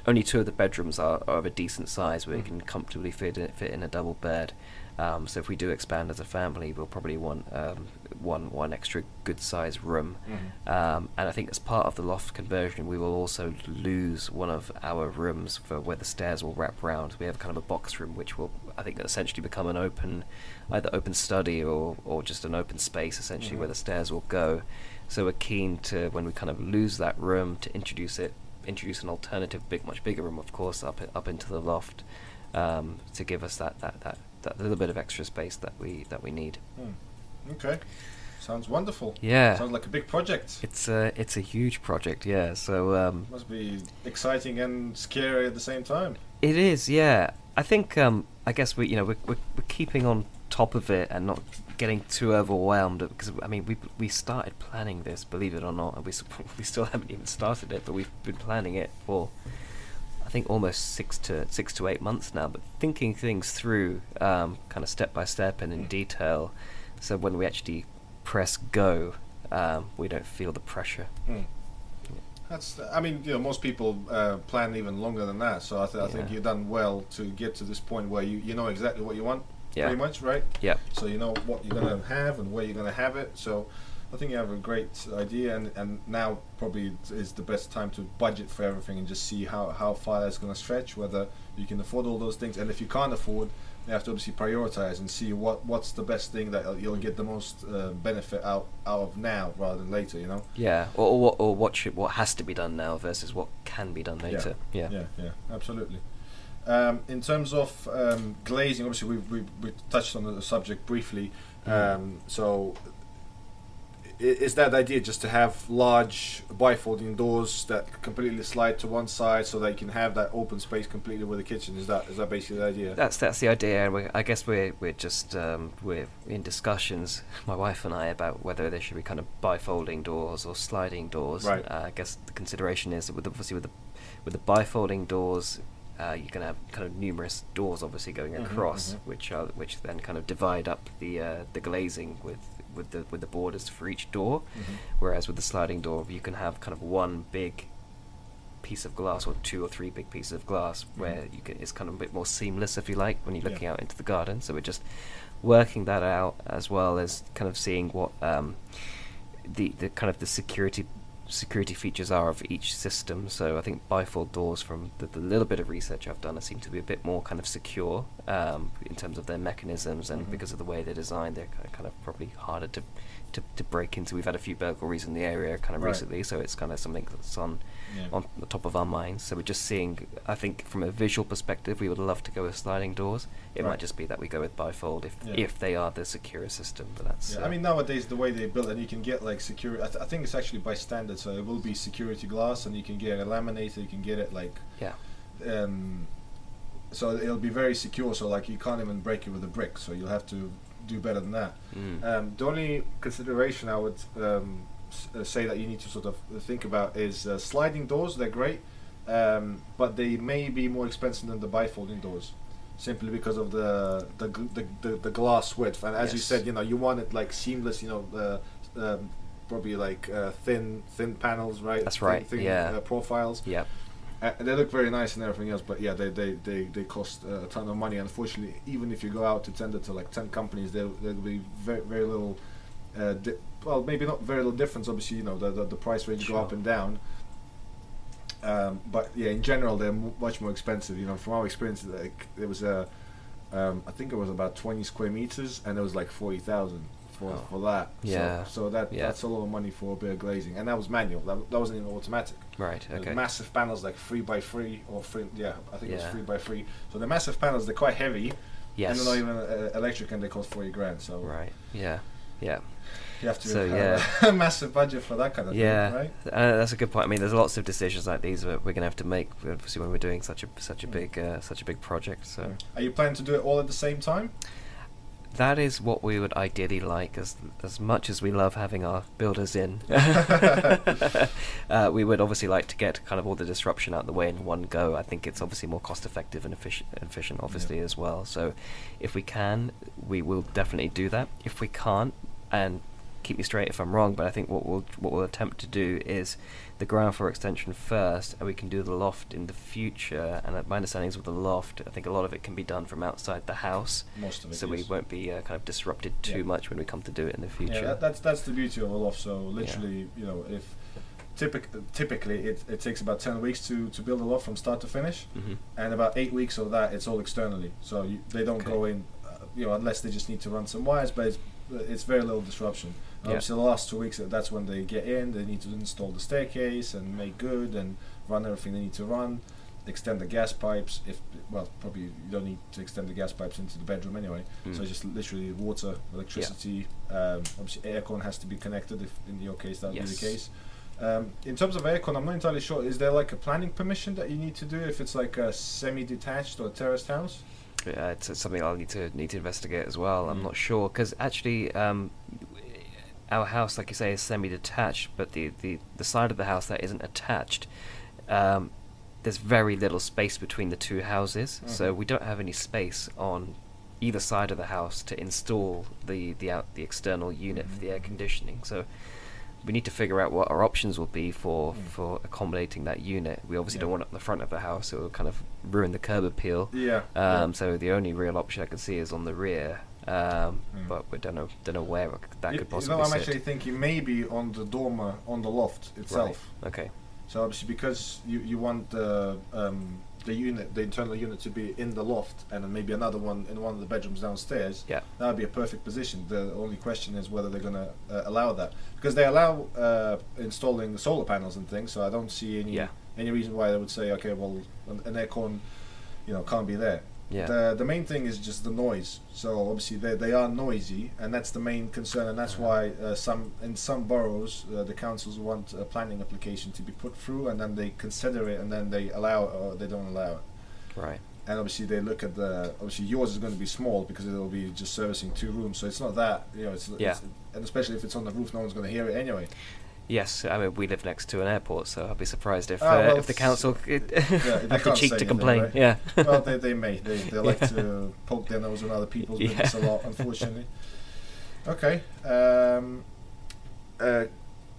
only two of the bedrooms are, are of a decent size where mm. you can comfortably fit in, fit in a double bed. Um, so if we do expand as a family, we'll probably want um, one one extra good sized room. Mm. Um, and I think as part of the loft conversion, we will also lose one of our rooms for where the stairs will wrap round. We have kind of a box room, which will, I think, essentially become an open, either open study or, or just an open space, essentially, mm. where the stairs will go. So we're keen to, when we kind of lose that room, to introduce it, introduce an alternative, big, much bigger room, of course, up up into the loft, um, to give us that that that. that little bit of extra space that we that we need. Hmm. Okay, sounds wonderful. Yeah, sounds like a big project. It's a it's a huge project. Yeah, so um, must be exciting and scary at the same time. It is. Yeah, I think um, I guess we you know we're, we're we're keeping on top of it and not getting too overwhelmed, because I mean we we started planning this, believe it or not, and we we still haven't even started it, but we've been planning it for, I think, almost six to six to eight months now, but thinking things through um, kind of step by step and in mm. detail, so when we actually press go, um, we don't feel the pressure. Mm. Yeah. That's, I mean, you know, most people uh, plan even longer than that, so I, th I yeah. think you've done well to get to this point where you, you know exactly what you want, yeah. pretty much, right? Yeah. So you know what you're going to have and where you're going to have it, so I think you have a great idea, and, and now probably is the best time to budget for everything and just see how, how far that's going to stretch, whether you can afford all those things. And if you can't afford, you have to obviously prioritize and see what, what's the best thing that you'll get the most uh, benefit out, out of now rather than later, you know? Yeah, or, or, what, or what, should, what has to be done now versus what can be done later. Yeah, yeah, yeah, yeah, absolutely. Um, in terms of um, glazing, obviously we've, we've, we've touched on the subject briefly, mm. um, so... Is that idea just to have large bifolding doors that completely slide to one side so they can have that open space completely with the kitchen? Is that is that basically the idea? That's that's the idea, and we, I guess we're we're just um, we're in discussions, my wife and I, about whether there should be kind of bifolding doors or sliding doors. Right. Uh, I guess the consideration is that with obviously with the with the bifolding doors, uh, you're going to have kind of numerous doors obviously going mm-hmm, across, mm-hmm. which are which then kind of divide up the uh, the glazing with. with the with the borders for each door, mm-hmm. whereas with the sliding door you can have kind of one big piece of glass or two or three big pieces of glass, mm-hmm. where you can, it's kind of a bit more seamless, if you like, when you're looking yeah. out into the garden. So we're just working that out, as well as kind of seeing what um, the the kind of the security security features are of each system. So I think bifold doors, from the, the little bit of research I've done, seem to be a bit more kind of secure um, in terms of their mechanisms, and mm-hmm. because of the way they're designed, they're kind of probably harder to, to, to break into. We've had a few burglaries in the area kind of right. recently, so it's kind of something that's on yeah. on the top of our minds. So we're just seeing, I think from a visual perspective, we would love to go with sliding doors. It right. might just be that we go with bifold if yeah. if they are the secure system. But that's yeah. uh, I mean, nowadays the way they build, and you can get like security, I, th I think it's actually by standard. So it will be security glass, and you can get it laminated, you can get it like yeah um so it'll be very secure, so like you can't even break it with a brick, so you'll have to do better than that. mm. Um the only consideration I would um s uh, say that you need to sort of think about is uh, sliding doors. They're great, um but they may be more expensive than the bifolding doors, simply because of the the gl the, the, the glass width, and as yes. you said, you know, you want it like seamless, you know, the uh, um, probably like uh, thin thin panels, right? That's right. Thin, thin yeah. uh, profiles. Yeah. Uh, they look very nice and everything else, but yeah, they they they, they cost uh, a ton of money. Unfortunately, even if you go out to tender to like ten companies, there there'll be very very little. Uh, di well, maybe not very little difference. Obviously, you know, the the, the price range sure. go up and down. Um, but yeah, in general, they're m much more expensive. You know, from our experience, like there was a, um, I think it was about twenty square meters, and it was like forty thousand. For, oh. for that, yeah. So, so that yeah. that's a lot of money for a bit of glazing, and that was manual. That, that wasn't even automatic. Right. Okay. There's massive panels, like three by three or three. Yeah, I think yeah. it was three by three. So the massive panels, they're quite heavy. Yes. And they're not even uh, electric, and they cost forty grand. So. Right. Yeah. Yeah. You have to so, have yeah. a massive budget for that kind of yeah. thing, right? Uh, that's a good point. I mean, there's lots of decisions like these that we're going to have to make, obviously, when we're doing such a such a mm. big uh, such a big project. So. Mm. Are you planning to do it all at the same time? That is what we would ideally like. As as much as we love having our builders in, uh, we would obviously like to get kind of all the disruption out of the way in one go. I think it's obviously more cost effective and efficient, efficient obviously yeah. as well. So if we can, we will definitely do that. If we can't, and keep me straight if I'm wrong, but I think what we'll, what we'll attempt to do is the ground floor extension first, and we can do the loft in the future. And my understanding is with the loft, I think a lot of it can be done from outside the house. Most of it, so we won't be uh, kind of disrupted too yeah. much when we come to do it in the future. Yeah, that, that's, that's the beauty of a loft. So literally, yeah. you know, if typic typically it, it takes about ten weeks to, to build a loft from start to finish, mm-hmm. and about eight weeks of that, it's all externally. So you, they don't okay. go in, uh, you know, unless they just need to run some wires, but it's it's very little disruption. Yeah. Obviously the last two weeks that's when they get in, they need to install the staircase and make good and run everything they need to run, extend the gas pipes, if well probably you don't need to extend the gas pipes into the bedroom anyway, mm. so just literally water, electricity, yeah. um, obviously aircon has to be connected if in your case that would yes. be the case. Um, in terms of aircon, I'm not entirely sure, is there like a planning permission that you need to do if it's like a semi-detached or a terraced house? Yeah, it's, it's something I'll need to need to investigate as well. Mm. I'm not sure because actually um, our house, like you say, is semi-detached, but the, the, the side of the house that isn't attached, um, there's very little space between the two houses, mm. so we don't have any space on either side of the house to install the the out the external unit mm. for the air conditioning. So we need to figure out what our options will be for mm. for accommodating that unit. We obviously yeah. don't want it up the front of the house, so it'll kind of ruin the curb appeal. Yeah. Um, yeah. So the only real option I can see is on the rear, um, mm. but we don't know don't know where that y could possibly. You know, I'm sit. actually thinking maybe on the dormer on the loft itself. Right. Okay. So obviously because you you want the um, the unit the internal unit to be in the loft, and then maybe another one in one of the bedrooms downstairs. Yeah. That would be a perfect position. The only question is whether they're going to uh, allow that. Because they allow uh, installing the solar panels and things, so I don't see any yeah. any reason why they would say, okay, well, an, an aircon, you know, can't be there. Yeah. The the main thing is just the noise. So obviously they they are noisy, and that's the main concern, and that's why uh, some in some boroughs uh, the councils want a planning application to be put through, and then they consider it, and then they allow it or they don't allow it. Right. And obviously they look at the obviously yours is going to be small because it'll be just servicing two rooms, so it's not that you know it's, yeah. it's and especially if it's on the roof, no one's going to hear it anyway. Yes, I mean we live next to an airport, so I'd be surprised if oh, uh, well if the council yeah, have the cheek to complain. Right? Yeah. Well, they they may they they like yeah. to poke their nose on other people's yeah. business a lot, unfortunately. Okay. Um, uh,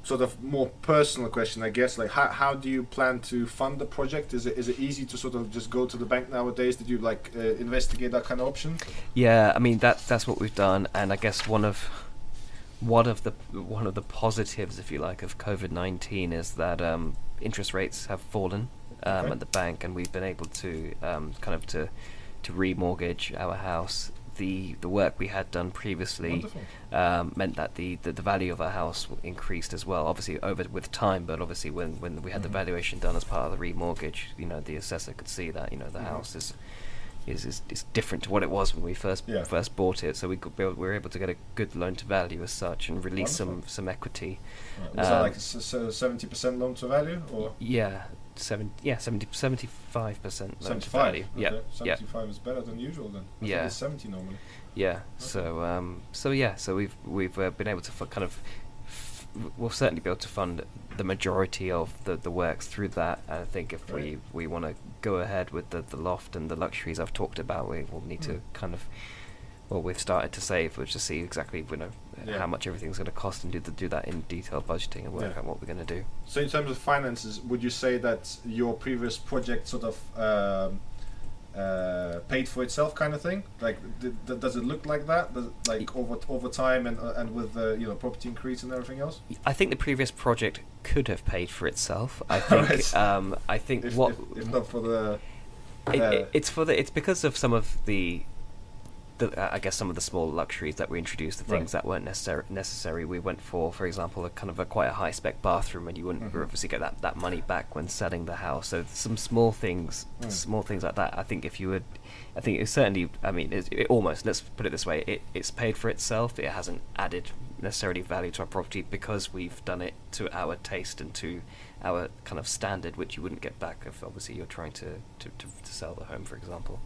sort of more personal question, I guess, like how, how do you plan to fund the project? Is it is it easy to sort of just go to the bank nowadays? Did you like uh, investigate that kind of option? Yeah, I mean that that's what we've done, and I guess one of one of the one of the positives, if you like, of COVID nineteen is that um, interest rates have fallen um, okay. at the bank, and we've been able to um, kind of to to remortgage our house. The, the work we had done previously um, meant that the, the, the value of our house increased as well, obviously over with time, but obviously when, when we had mm-hmm. the valuation done as part of the remortgage, you know, the assessor could see that, you know, the yeah. house is, is is is different to what it was when we first yeah. first bought it, so we, could build, we were able to get a good loan to value as such and release Wonderful. some some equity. Right. Was um, that like a seventy percent loan to value? Or? Yeah. Seven, yeah, seventy, seventy-five percent. Seventy-five. Okay. Yeah, seventy-five yep. is better than usual then. I yeah, it's seventy normally. Yeah. Okay. So, um, so yeah, so we've we've uh, been able to kind of, f we'll certainly be able to fund the majority of the the works through that. And I think if right. we we want to go ahead with the the loft and the luxuries I've talked about, we will need mm. to kind of, well, we've started to save. We'll just see exactly you know yeah. how much everything's going to cost and do the, do that in detailed budgeting and work yeah. out what we're going to do. So in terms of finances, would you say that your previous project sort of um, uh, paid for itself, kind of thing? Like, did, th does it look like that? Does it, like over over time and uh, and with the uh, you know property increase and everything else? I think the previous project could have paid for itself. I think. right. um, I think if, what if, if not for the. Uh, it, it, it's for the. It's because of some of the. The, uh, I guess some of the small luxuries that we introduced, the things right. that weren't necessar necessary, we went for, for example, a kind of a quite a high spec bathroom, and you wouldn't mm-hmm. obviously get that, that money back when selling the house. So some small things, mm. small things like that. I think if you would, I think it certainly, I mean, it, it almost. Let's put it this way: it, it's paid for itself. It hasn't added necessarily value to our property because we've done it to our taste and to our kind of standard, which you wouldn't get back if obviously you're trying to to, to, to sell the home, for example.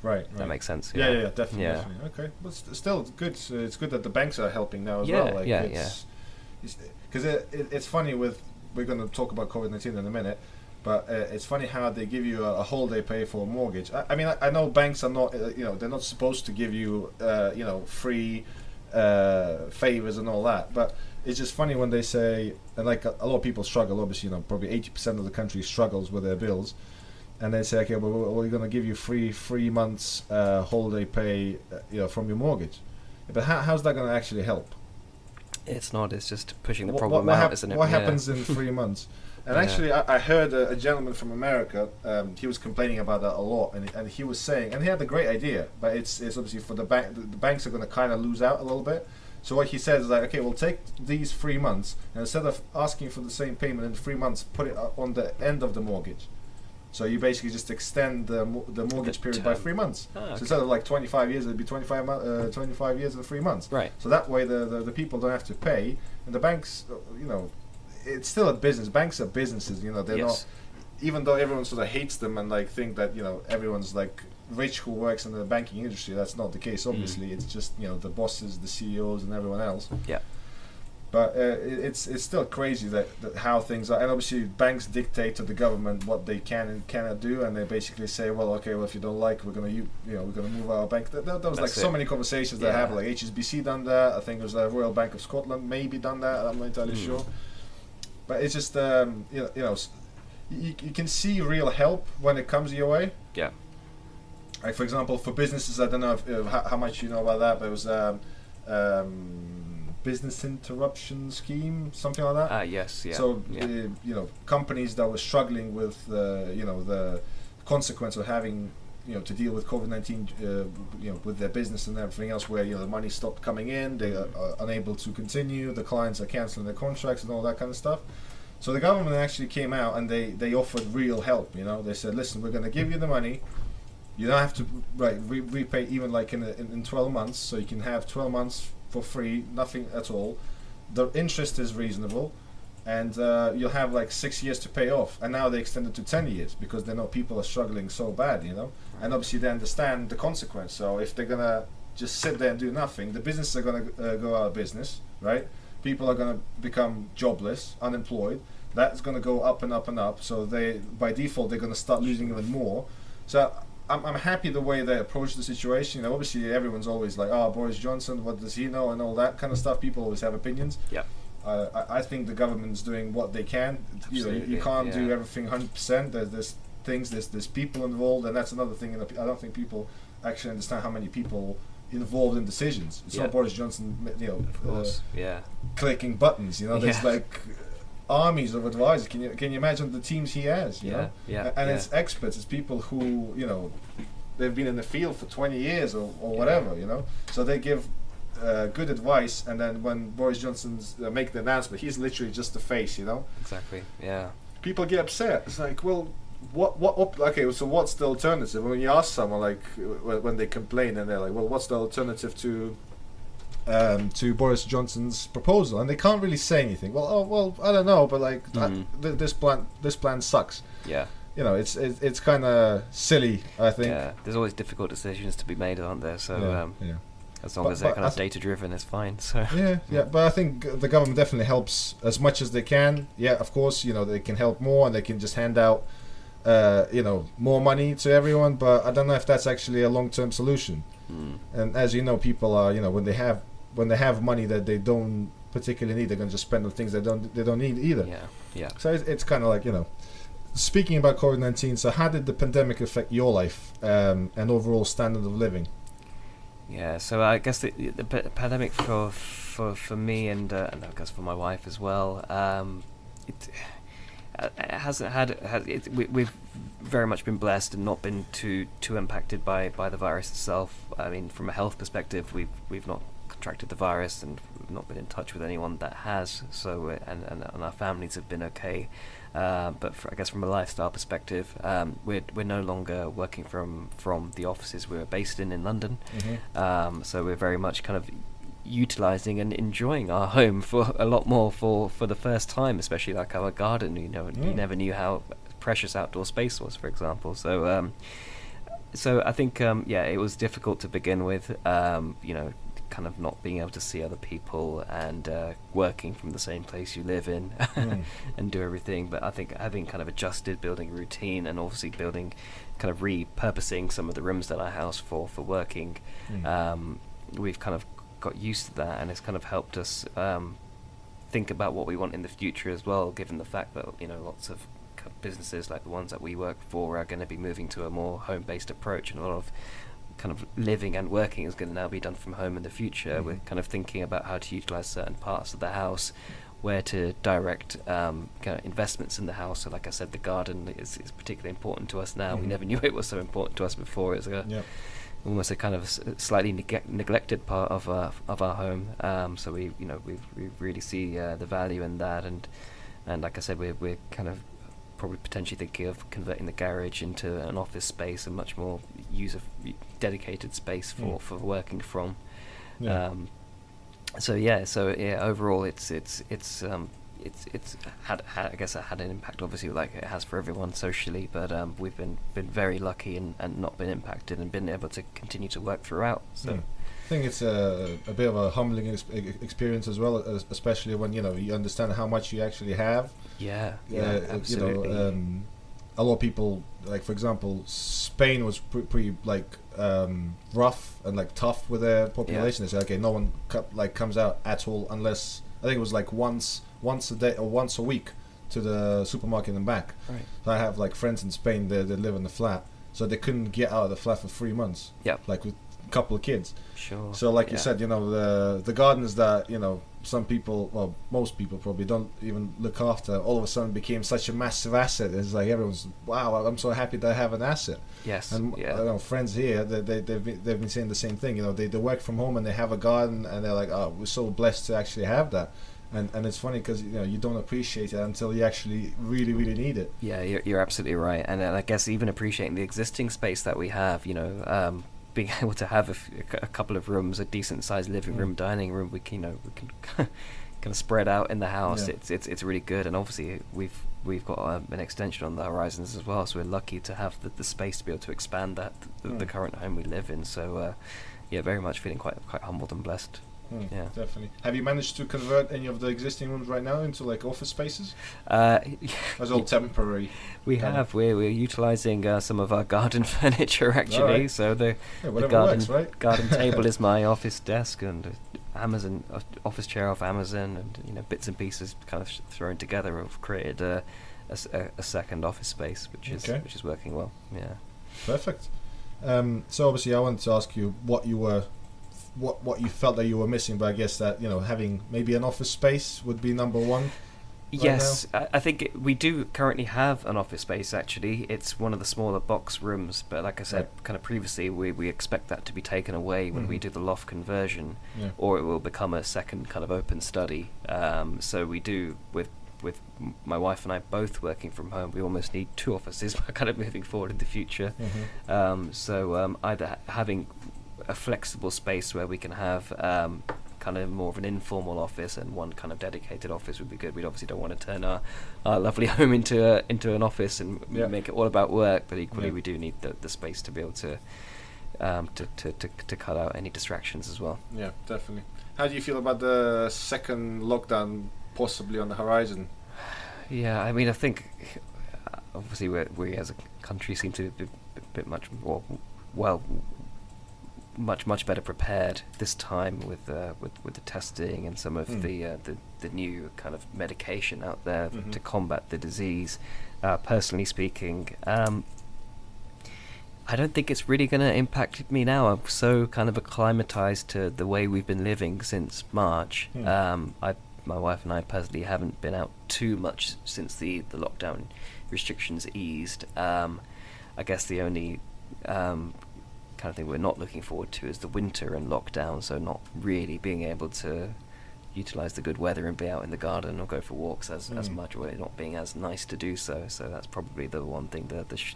Right, right. That makes sense. Yeah, yeah, yeah, definitely, yeah. definitely. Okay, but st still, it's good. So it's good that the banks are helping now as yeah, well. Like yeah, it's, yeah, Because it, it, it's funny with we're going to talk about COVID nineteen in a minute, but uh, it's funny how they give you a, a holiday pay for a mortgage. I, I mean, I, I know banks are not, uh, you know, they're not supposed to give you, uh, you know, free uh, favors and all that. But it's just funny when they say, and like a, a lot of people struggle, obviously, you know, probably eighty percent of the country struggles with their bills. And they say, okay, well, we're going to give you free three months uh, holiday pay, uh, you know, from your mortgage. But how, how's that going to actually help? It's not. It's just pushing the what, problem what out, isn't it? What yeah. happens in three months? And yeah. actually, I, I heard a, a gentleman from America. Um, he was complaining about that a lot, and and he was saying, and he had a great idea, but it's it's obviously for the bank. The, the banks are going to kind of lose out a little bit. So what he says is like, okay, we'll take these three months, and instead of asking for the same payment in three months, put it on the end of the mortgage. So you basically just extend the mo the mortgage the period term. by three months. Ah, okay. So instead of like twenty-five years, it'd be twenty-five uh, twenty-five years and three months. Right. So that way, the, the the people don't have to pay, and the banks, you know, it's still a business. Banks are businesses. You know, they're yes. not. Even though everyone sort of hates them and like think that you know everyone's like rich who works in the banking industry, that's not the case. Obviously, mm. it's just you know the bosses, the C E Os, and everyone else. Yeah. But uh, it, it's it's still crazy that, that how things are, and obviously banks dictate to the government what they can and cannot do, and they basically say, well, okay, well if you don't like, we're gonna you, you know we're gonna move our bank. Th th there was That's like it. so many conversations yeah. that happened. Like H S B C done that. I think it was the Royal Bank of Scotland maybe done that. I'm not entirely mm. sure. But it's just um, you know you know you, you can see real help when it comes your way. Yeah. Like for example, for businesses, I don't know if, uh, how, how much you know about that, but it was. Um, um, business interruption scheme, something like that. Ah, uh, yes, yeah. So yeah. Uh, you know, companies that were struggling with the uh, you know the consequence of having you know to deal with COVID nineteen, uh, you know, with their business and everything else, where you know the money stopped coming in, they are, are unable to continue, the clients are cancelling their contracts and all that kind of stuff. So the government actually came out and they they offered real help. You know, they said, listen, we're going to give you the money. You don't have to right re repay even like in, a, in in twelve months, so you can have twelve months. For free, nothing at all. The interest is reasonable, and uh, you'll have like six years to pay off. And now they extended to ten years because they know people are struggling so bad, you know. And obviously they understand the consequence. So if they're gonna just sit there and do nothing, the businesses are gonna uh, go out of business, right? People are gonna become jobless, unemployed. That's gonna go up and up and up. So they, by default, they're gonna start losing even more. So. I'm, I'm happy the way they approach the situation. You know, obviously everyone's always like, "Oh, Boris Johnson, what does he know?" and all that kind of stuff. People always have opinions. Yeah, uh, I, I think the government's doing what they can. Absolutely. You know, you can't yeah. do everything one hundred percent. There's, there's things, there's there's people involved, and that's another thing. You know, I don't think people actually understand how many people involved in decisions. It's yeah. not Boris Johnson, you know, of course. Uh, yeah, clicking buttons. You know, there's yeah. like. armies of advisors. Can you can you imagine the teams he has? You yeah, know, yeah, and yeah. it's experts, it's people who you know they've been in the field for twenty years or, or yeah. whatever. You know, so they give uh, good advice, and then when Boris Johnson's uh, make the announcement, he's literally just the face. You know, exactly. Yeah, people get upset. It's like, well, what what? Op okay, so what's the alternative? When you ask someone like w when they complain, and they're like, well, what's the alternative to? Um, to Boris Johnson's proposal, and they can't really say anything. Well, oh well, I don't know, but like mm. that, th this plan, this plan sucks. Yeah, you know, it's it, it's kind of silly, I think. Yeah, there's always difficult decisions to be made, aren't there? So yeah, um, yeah. as long but, as they're kind of data-driven, it's fine. So yeah, yeah, but I think the government definitely helps as much as they can. Yeah, of course, you know, they can help more, and they can just hand out, uh, you know, more money to everyone. But I don't know if that's actually a long-term solution. Mm. And as you know, people are, you know, when they have when they have money that they don't particularly need, they're going to just spend on things they don't they don't need either. Yeah, yeah. So it's, it's kind of like, you know, speaking about COVID nineteen, so how did the pandemic affect your life um, and overall standard of living? Yeah, so I guess the, the pandemic for for for me and, uh, and I guess for my wife as well, um, it, it hasn't had has, it, we, we've very much been blessed and not been too too impacted by by the virus itself. I mean, from a health perspective, we've we've not contracted the virus, and we've not been in touch with anyone that has. So, and and, and our families have been okay. Uh, but for, I guess from a lifestyle perspective, um, we're we're no longer working from from the offices we were based in in London. Mm-hmm. um, so we're very much kind of utilizing and enjoying our home for a lot more for for the first time, especially like our garden. You know, mm. you never knew how precious outdoor space was, for example. So. Um, so I think um, yeah, it was difficult to begin with. Um, you know. Kind of not being able to see other people and uh, working from the same place you live in mm. and do everything. But I think having kind of adjusted, building a routine, and obviously building, kind of repurposing some of the rooms that I house for for working, mm. um, we've kind of got used to that, and it's kind of helped us um, think about what we want in the future as well, given the fact that, you know, lots of businesses like the ones that we work for are going to be moving to a more home-based approach, and a lot of kind of living and working is going to now be done from home in the future. Mm-hmm. We're kind of thinking about how to utilize certain parts of the house, where to direct um, kind of investments in the house. So like I said, the garden is, is particularly important to us now. Mm-hmm. We never knew it was so important to us before. It's a, yep. almost a kind of s slightly neg neglected part of our, of our home. Um, so we, you know, we we really see uh, the value in that. And and like I said, we're we're kind of probably potentially thinking of converting the garage into an office space, a much more user dedicated space for mm. for working from. Yeah. Um, so yeah, so yeah, overall, it's it's it's um, it's it's had, had I guess it had an impact, obviously, like it has for everyone socially. But um, we've been been very lucky and, and not been impacted and been able to continue to work throughout. So. Mm. I think it's a, a bit of a humbling ex experience as well, as especially when you know you understand how much you actually have. Yeah, yeah, uh, absolutely. You know, um, a lot of people, like for example, Spain was pre pretty like um, rough and like tough with their population. Yeah. They said, okay, no one co like comes out at all unless, I think it was like once once a day or once a week to the supermarket and back. Right. So I have like friends in Spain that they live in the flat, so they couldn't get out of the flat for three months. Yeah, like with couple of kids. Sure. So like yeah. you said, you know, the the gardens that, you know, some people, well, most people probably don't even look after, all of a sudden became such a massive asset. It's like everyone's, wow, I'm so happy that I have an asset. Yes. And yeah. I know friends here, they, they, they've, been, they've been saying the same thing. You know, they, they work from home and they have a garden and they're like, oh, we're so blessed to actually have that. And, and it's funny because, you know, you don't appreciate it until you actually really, really need it. Yeah, you're, you're absolutely right. And, and I guess even appreciating the existing space that we have, you know, um, being able to have a, f a couple of rooms, a decent sized living room, dining room, we can, you know, we can kind of spread out in the house. Yeah. It's it's it's really good, and obviously we've we've got um, an extension on the horizons as well. So we're lucky to have the, the space to be able to expand that the, mm. the current home we live in. So uh, yeah, very much feeling quite quite humbled and blessed. Mm, yeah, definitely. Have you managed to convert any of the existing rooms right now into like office spaces? Uh, That's all temporary. We kind have. Of. We're we're utilising uh, some of our garden furniture actually. Right. So the, yeah, the garden works, right? garden table is my office desk, and uh, Amazon uh, office chair off Amazon, and you know bits and pieces kind of thrown together. I've created uh, a a second office space, which is okay. which is working well. Yeah. Perfect. Um, so obviously, I wanted to ask you what you were. What what you felt that you were missing, but I guess that you know having maybe an office space would be number one. Right yes, I, I think it, we do currently have an office space. Actually, it's one of the smaller box rooms, but like I said, right. kind of previously, we we expect that to be taken away when mm-hmm. we do the loft conversion, yeah. or it will become a second kind of open study. Um, so we do with. with my wife and I both working from home, we almost need two offices kind of moving forward in the future. Mm-hmm. um, so um, either ha having a flexible space where we can have um, kind of more of an informal office and one kind of dedicated office would be good. We obviously don't want to turn our, our lovely home into a, into an office and yeah. make it all about work, but equally yeah. we do need the, the space to be able to, um, to, to, to, to cut out any distractions as well. Yeah, definitely. How do you feel about the second lockdown possibly on the horizon? Yeah, I mean, I think obviously we're, we as a country seem to be a bit much more, well, much much better prepared this time with uh, with with the testing and some of mm. the, uh, the the new kind of medication out there mm-hmm. to combat the disease. Uh, personally speaking, um, I don't think it's really going to impact me now. I'm so kind of acclimatized to the way we've been living since March. Mm. Um, I my wife and I personally haven't been out too much since the the lockdown restrictions eased. Um, I guess the only um, kind of thing we're not looking forward to is the winter and lockdown, so not really being able to utilize the good weather and be out in the garden or go for walks as, mm. as much, or it not being as nice to do so. So that's probably the one thing, the the sh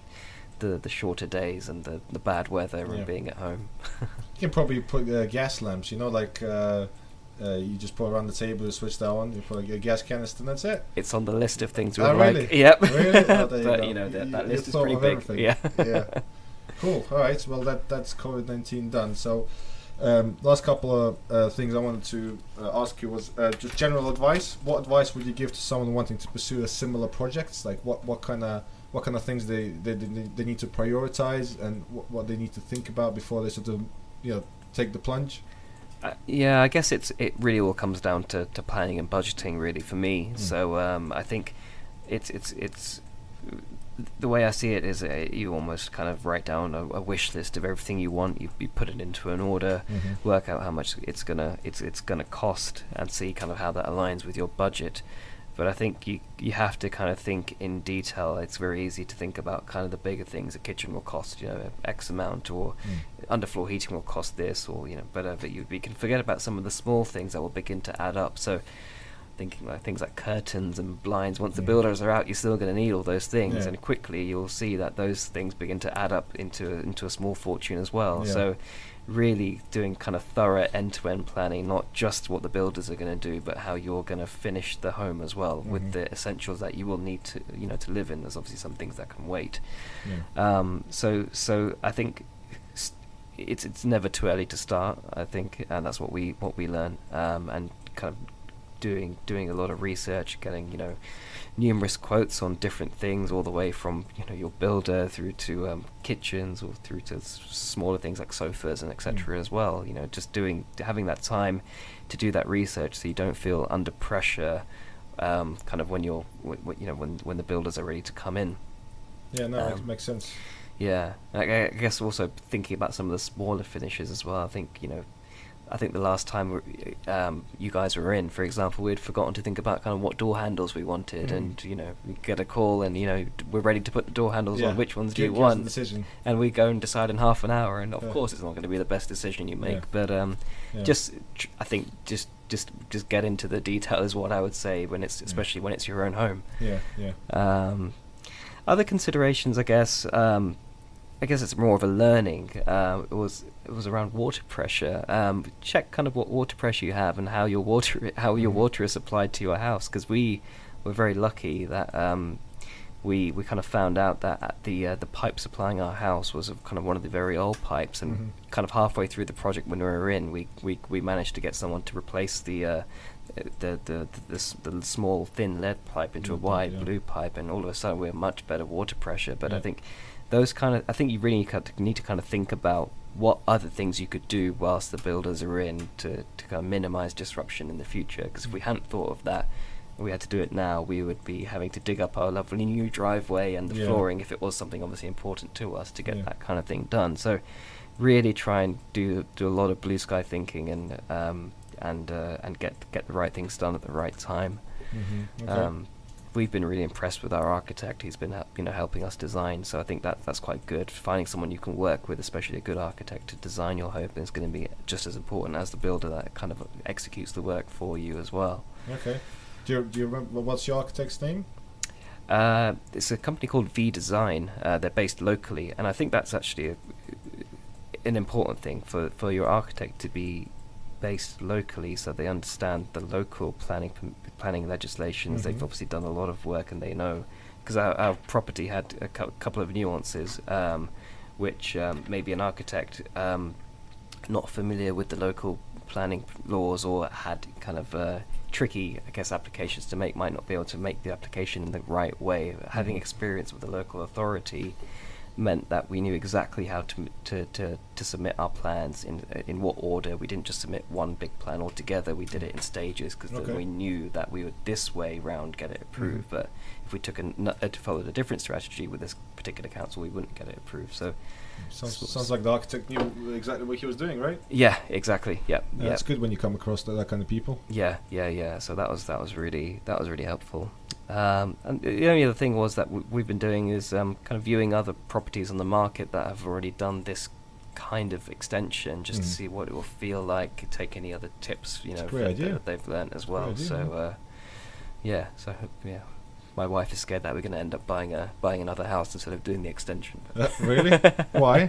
the, the shorter days and the, the bad weather yeah. and being at home. You can probably put uh, gas lamps, you know, like uh, uh, you just put around the table, you switch that on, you put a gas canister, and that's it. It's on the list of things we oh, really? like. Yep. Really? Oh, there you but go. You know, that, that list is pretty big. Everything. Yeah. Yeah. Cool. All right. Well, that that's COVID nineteen done. So, um, last couple of uh, things I wanted to uh, ask you was uh, just general advice. What advice would you give to someone wanting to pursue a similar project? Like, what what kind of what kind of things they they they need to prioritize and wh what they need to think about before they sort of you know take the plunge? Uh, yeah, I guess it's it really all comes down to, to planning and budgeting, really, for me. Mm. So um, I think it's it's it's the way I see it is a, you almost kind of write down a, a wish list of everything you want. You, you put it into an order, mm-hmm. work out how much it's gonna it's it's gonna cost, and see kind of how that aligns with your budget. But I think you you have to kind of think in detail. It's very easy to think about kind of the bigger things. A kitchen will cost, you know, X amount, or mm. underfloor heating will cost this, or you know, whatever. You we can forget about some of the small things that will begin to add up. So, thinking like things like curtains and blinds. Once yeah. the builders are out, you're still going to need all those things, yeah. and quickly you'll see that those things begin to add up into a, into a small fortune as well. Yeah. So, really doing kind of thorough end-to-end planning, not just what the builders are going to do, but how you're going to finish the home as well, mm-hmm. with the essentials that you will need to, you know, to live in. There's obviously some things that can wait. Yeah. Um, so, so I think it's it's never too early to start. I think, and that's what we what we learn, um, and kind of doing doing a lot of research, getting you know. numerous quotes on different things, all the way from you know your builder through to um, kitchens, or through to s smaller things like sofas and et cetera. Mm. As well, you know, just doing having that time to do that research, so you don't feel under pressure, um, kind of when you're w w you know when when the builders are ready to come in. Yeah, no, um, it makes sense. Yeah, I, I guess also thinking about some of the smaller finishes as well. I think you know. I think the last time we, um, you guys were in, for example, we'd forgotten to think about kind of what door handles we wanted, mm. and you know, we get a call, and you know, we're ready to put the door handles yeah. on. Which ones do you want? And we go and decide in half an hour, and of yeah. course, it's not going to be the best decision you make. Yeah. But um, yeah. just, tr I think, just, just, just get into the detail is what I would say when it's, especially yeah. when it's your own home. Yeah, yeah. Um, other considerations, I guess. Um, I guess it's more of a learning. Uh, it was it was around water pressure. Um, check kind of what water pressure you have and how your water how your water is applied to your house. Because we were very lucky that um, we we kind of found out that the uh, the pipe supplying our house was kind of one of the very old pipes. And mm-hmm. kind of halfway through the project when we were in, we we we managed to get someone to replace the. Uh, The the, the the the small thin lead pipe into blue a wide yeah. blue pipe, and all of a sudden we're much better water pressure. But yeah. I think those kind of I think you really need to kind of think about what other things you could do whilst the builders are in to to kind of minimise disruption in the future. Because if we hadn't thought of that, we had to do it now, we would be having to dig up our lovely new driveway and the yeah. flooring if it was something obviously important to us to get yeah. that kind of thing done. So really try and do do a lot of blue sky thinking and. Um, and uh, and get get the right things done at the right time. Mm-hmm. Okay. Um, we've been really impressed with our architect. He's been you know helping us design, so I think that that's quite good. Finding someone you can work with, especially a good architect, to design your home is going to be just as important as the builder that kind of executes the work for you as well. Okay. Do you, do you remember what's your architect's name? Uh, it's a company called V Design. Uh, they're based locally, and I think that's actually a, an important thing for for your architect to be based locally, so they understand the local planning planning legislations. Mm-hmm. They've obviously done a lot of work, and they know because our, our property had a cu couple of nuances, um, which um, maybe an architect um, not familiar with the local planning laws or had kind of uh, tricky, I guess, applications to make might not be able to make the application in the right way. Mm-hmm. Having experience with the local authority meant that we knew exactly how to, to to to submit our plans in in what order. We didn't just submit one big plan altogether. We did it in stages because okay. we knew that we would this way round get it approved. Mm. But if we took a uh, to follow a different strategy with this particular council, we wouldn't get it approved. So sounds, sounds like the architect knew exactly what he was doing, right? Yeah, exactly. Yeah, yeah, yeah. It's good when you come across that, that kind of people. Yeah, yeah, yeah. So that was that was really that was really helpful. Um, and the only other thing was that w we've been doing is um, kind of viewing other properties on the market that have already done this kind of extension, just mm. to see what it will feel like. Take any other tips, you know, that, that they've learned as well. Idea, so, uh, yeah. So, yeah, my wife is scared that we're going to end up buying a buying another house instead of doing the extension. Uh, really? Why?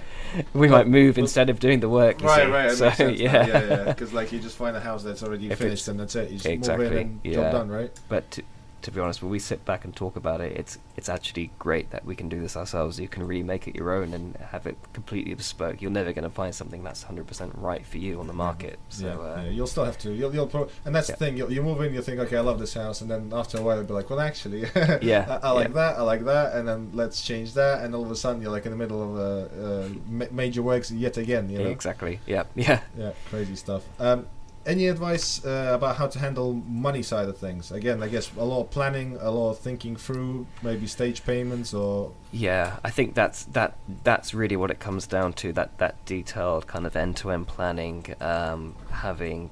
We no, might move instead of doing the work. You right, see. right. So, so yeah, yeah, yeah. Because like you just find a house that's already if finished and that's it. You just exactly. move in and yeah. job done, right? But. to be honest, when we sit back and talk about it, it's it's actually great that we can do this ourselves. You can really make it your own and have it completely bespoke. You're never going to find something that's one hundred percent right for you on the market. So, yeah, uh, yeah, you'll still have to. You'll, you'll pro and that's yeah. the thing. You'll, you move in, you think, okay, I love this house, and then after a while, you'll be like, well, actually, yeah, I, I like yeah. that, I like that, and then let's change that, and all of a sudden, you're like in the middle of uh, uh, ma major works yet again. You know? Exactly. Yeah. Yeah. Yeah. Crazy stuff. Um, Any advice uh, about how to handle money side of things? Again, I guess a lot of planning, a lot of thinking through, maybe stage payments or... Yeah, I think that's that. That's really what it comes down to, that, that detailed kind of end-to-end planning. Um, having,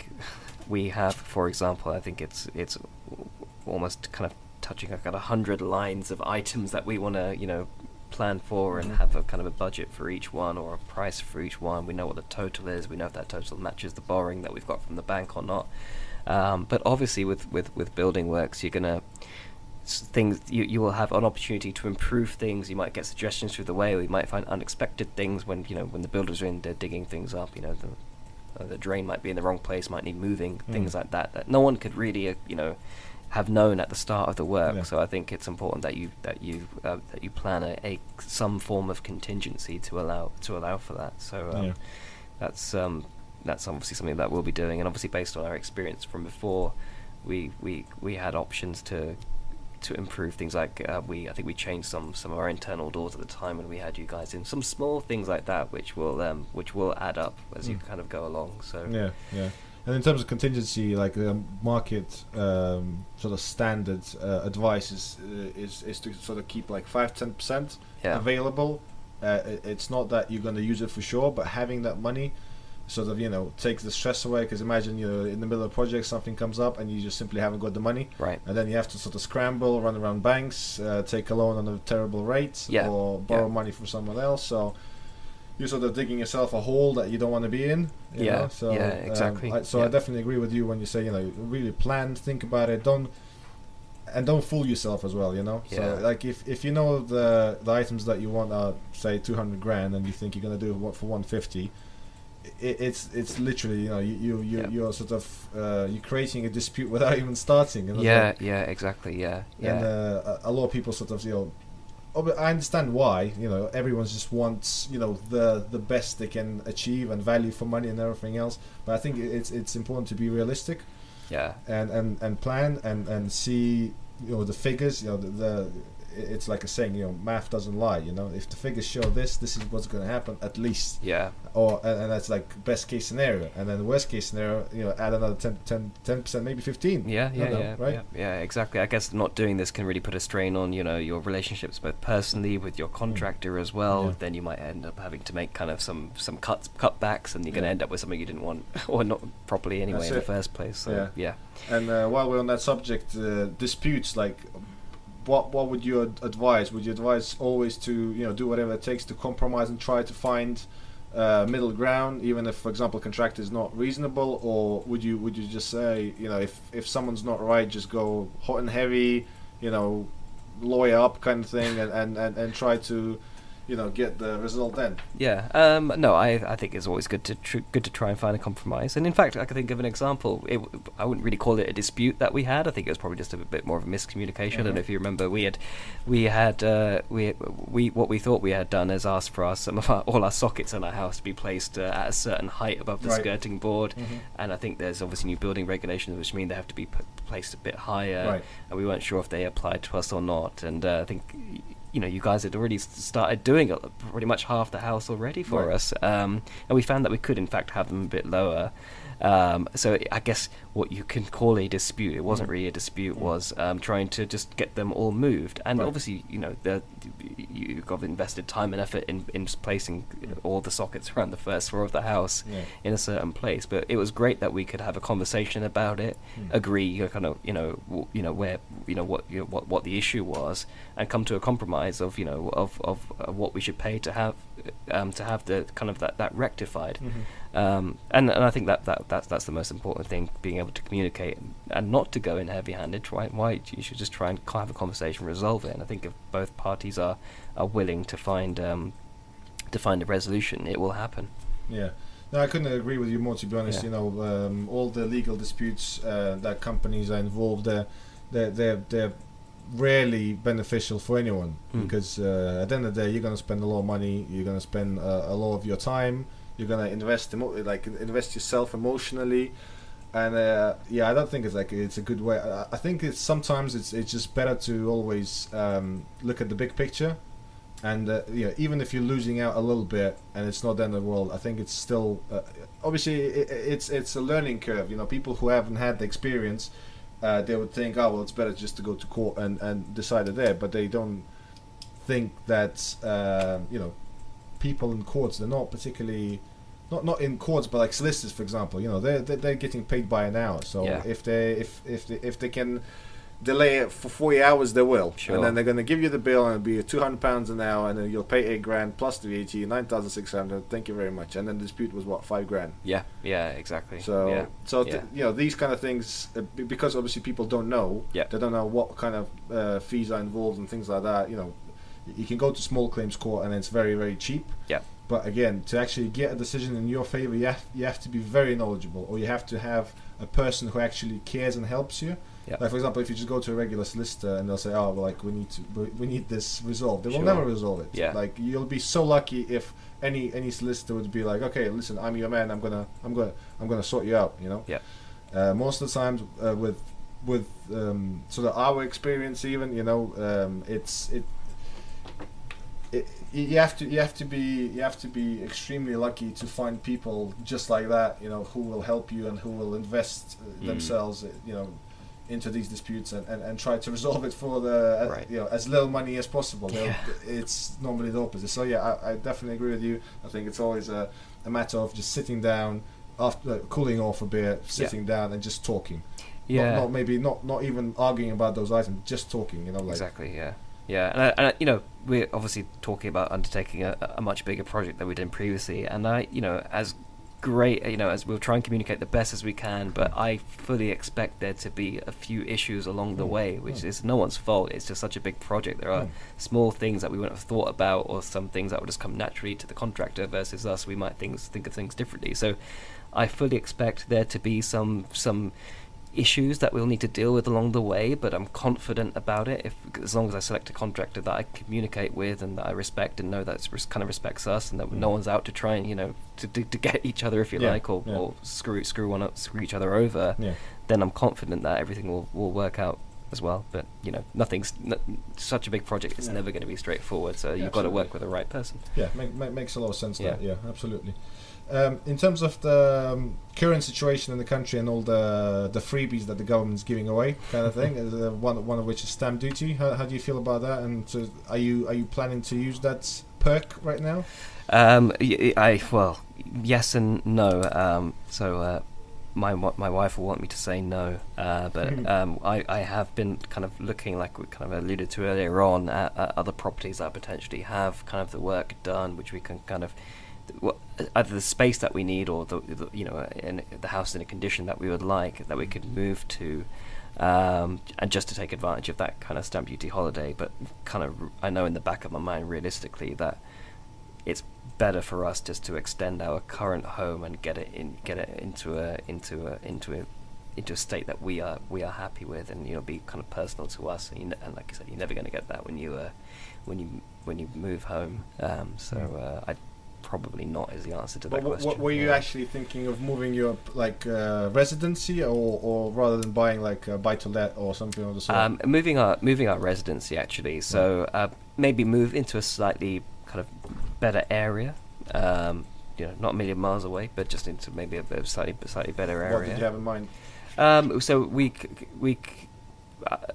we have, for example, I think it's it's almost kind of touching like a hundred lines of items that we want to, you know, plan for and have a kind of a budget for each one or a price for each one. We know what the total is, we know if that total matches the borrowing that we've got from the bank or not. Um, but obviously with, with, with building works, you're gonna things you, you will have an opportunity to improve things. You might get suggestions through the way, or you might find unexpected things when, you know, when the builders are in, they're digging things up, you know, the, uh, the drain might be in the wrong place, might need moving, mm. things like that that no one could really uh, you know, have known at the start of the work. Yeah. So I think it's important that you that you uh, that you plan a, a some form of contingency to allow to allow for that. So um, yeah. that's um, that's obviously something that we'll be doing, and obviously based on our experience from before, we we we had options to to improve things like uh, we I think we changed some some of our internal doors at the time, and we had you guys in some small things like that, which will um, which will add up as mm. you kind of go along. So yeah, yeah. And in terms of contingency, like the um, market um, sort of standard uh, advice is, uh, is is to sort of keep like five ten percent yeah. available. Uh, it, it's not that you're going to use it for sure, but having that money sort of, you know, takes the stress away. Because imagine you're in the middle of a project, something comes up, and you just simply haven't got the money. Right. And then you have to sort of scramble, run around banks, uh, take a loan on a terrible rate, yeah. or borrow yeah. money from someone else. So you're sort of digging yourself a hole that you don't want to be in. You yeah, know? So, yeah, exactly. Um, I, so yeah. I definitely agree with you when you say, you know, really plan, think about it, don't, and don't fool yourself as well, you know. Yeah. So like if, if you know the, the items that you want are, say, two hundred grand and you think you're going to do what for one fifty, it, it's it's literally, you know, you, you, you, yeah. you're sort of, uh, you're creating a dispute without even starting. You know? Yeah, yeah, exactly, yeah. yeah. And uh, a, a lot of people sort of, you know, I understand why, you know, everyone just wants, you know, the the best they can achieve and value for money and everything else. But I think it's it's important to be realistic, yeah, and and and plan and and see, you know, the figures. You know, the, the it's like a saying, you know, math doesn't lie. You know, if the figures show this, this is what's going to happen at least. Yeah. Or and, and that's like best case scenario, and then the worst case scenario, you know, add another ten percent, maybe fifteen. Yeah, yeah, know, yeah, right. Yeah, yeah, exactly. I guess not doing this can really put a strain on, you know, your relationships, both personally with your contractor as well. Yeah. Then you might end up having to make kind of some some cuts, cutbacks, and you're going to yeah. end up with something you didn't want, or not properly anyway that's in it. the first place. So, yeah. yeah. And uh, while we're on that subject, uh, disputes like. What what would you ad advise? Would you advise always to, you know, do whatever it takes to compromise and try to find uh, middle ground, even if, for example, contract is not reasonable? Or would you would you just say, you know, if if someone's not right, just go hot and heavy, you know, lawyer up kind of thing, and and and, and try to, you know, get the result then? Yeah. Um, no, I I think it's always good to tr good to try and find a compromise. And in fact, I can think of an example. It, I wouldn't really call it a dispute that we had. I think it was probably just a bit more of a miscommunication. Mm-hmm. I don't know if you remember. We had we had uh, we we what we thought we had done is asked for our, some of our, all our sockets in our house to be placed uh, at a certain height above the right. skirting board. Mm-hmm. And I think there's obviously new building regulations which mean they have to be put, placed a bit higher. Right. And we weren't sure if they applied to us or not. And uh, I think. You know, you guys had already started doing pretty much half the house already for right. us, um, and we found that we could, in fact, have them a bit lower. Um, so I guess what you can call a dispute, it wasn't really a dispute, yeah. was um, trying to just get them all moved. And right. obviously, you know, the, you've got invested time and effort in, in placing yeah. all the sockets around the first floor of the house yeah. in a certain place. But it was great that we could have a conversation about it, yeah. agree, you know, kind of, you know, w you know where, you know, what, you know, what, what the issue was, and come to a compromise of, you know, of of uh, what we should pay to have. Um, to have the kind of that, that rectified, mm-hmm. um, and and I think that that that's that's the most important thing: being able to communicate and not to go in heavy-handed. Right? Why you should just try and have a conversation, resolve it. And I think if both parties are are willing to find um, to find a resolution, it will happen. Yeah. No, I couldn't agree with you more. To be honest, yeah. you know, um, all the legal disputes uh, that companies are involved in. Uh, they're, they're, they're really beneficial for anyone, mm. because uh, at the end of the day, you're going to spend a lot of money, you're going to spend uh, a lot of your time, you're going to invest emo like invest yourself emotionally, and uh, yeah, I don't think it's like it's a good way. I, I think it's sometimes it's it's just better to always um, look at the big picture, and uh, yeah, even if you're losing out a little bit and it's not the end of the world, I think it's still uh, obviously it, it's it's a learning curve. You know, people who haven't had the experience. Uh, they would think, oh well, it's better just to go to court and and decide it there. But they don't think that uh, you know, people in courts, they're not particularly not not in courts, but like solicitors, for example. You know, they're they're, they're getting paid by an hour. So yeah. if they if if they, if they can delay it for forty hours, they will. Sure. And then they're going to give you the bill, and it'll be two hundred pounds an hour, and then you'll pay eight grand plus the V A T, nine thousand six hundred. Thank you very much. And then the dispute was what, five grand? Yeah, yeah, exactly. So, yeah. so yeah. Th you know, these kind of things, uh, because obviously people don't know. Yeah. They don't know what kind of uh, fees are involved and things like that. You know, you can go to small claims court, and it's very, very cheap. Yeah. But again, to actually get a decision in your favor, you have you have to be very knowledgeable, or you have to have a person who actually cares and helps you. Yep. Like, for example, if you just go to a regular solicitor and they'll say, "Oh, well, like we need to, we, we need this resolved," they sure. will never resolve it. Yeah. Like, you'll be so lucky if any any solicitor would be like, "Okay, listen, I'm your man. I'm gonna, I'm gonna, I'm gonna sort you out." You know. Yeah. Uh, most of the times, uh, with with um, sort of our experience, even you know, um, it's it, it. You have to you have to be you have to be extremely lucky to find people just like that. You know, who will help you and who will invest mm. themselves. You know. into these disputes and, and, and try to resolve it for the uh, right. you know, as little money as possible. Yeah. It's normally the opposite. So yeah, I, I definitely agree with you. I think it's always a, a matter of just sitting down, after uh, cooling off a bit, sitting yeah. down and just talking. Yeah. Not, not maybe not not even arguing about those items, just talking. You know, like exactly. Yeah. Yeah, and, I, and I, you know, we're obviously talking about undertaking a, a much bigger project than we did previously, and I, you know, as great, you know, as we'll try and communicate the best as we can, but I fully expect there to be a few issues along the mm. way, which mm. is no one's fault. It's just such a big project. There are mm. small things that we wouldn't have thought about, or some things that would just come naturally to the contractor versus us. We might things think of things differently. So I fully expect there to be some some issues that we'll need to deal with along the way, but I'm confident about it if, as long as I select a contractor that I communicate with and that I respect and know that kind of respects us, and that mm. no one's out to try and, you know, to, to, to get each other, if you yeah, like, or, yeah. or screw screw one up, screw each other over. Yeah. Then I'm confident that everything will will work out as well. But you know, nothing's n such a big project; it's yeah. never going to be straightforward. So yeah, you've got to work with the right person. Yeah, make, make, makes a lot of sense. Yeah, that. yeah, absolutely. Um, in terms of the um, current situation in the country and all the the freebies that the government's giving away, kind of thing, uh, one one of which is stamp duty. How, how do you feel about that? And so are you are you planning to use that perk right now? Um, I well, yes and no. Um, so uh, my my wife will want me to say no, uh, but um, I I have been kind of looking, like we kind of alluded to earlier on, at, at other properties that potentially have kind of the work done, which we can kind of. Well, either the space that we need, or the, the you know, in the house in a condition that we would like, that we could move to, um, and just to take advantage of that kind of stamp duty holiday. But kind of, I know in the back of my mind, realistically, that it's better for us just to extend our current home and get it in, get it into a into a into a into a state that we are we are happy with, and you know, be kind of personal to us. And, you, and like I said, you're never going to get that when you uh, when you when you move home. Um, so uh, I. Probably not is the answer to that but question. What were you yeah. actually thinking of moving your like uh, residency, or, or rather than buying like a buy to let or something of the sort? Um, moving our moving our residency actually. So yeah. uh, maybe move into a slightly kind of better area. Um, you know, not a million miles away, but just into maybe a, a slightly slightly better area. What did you have in mind? Um, so we we.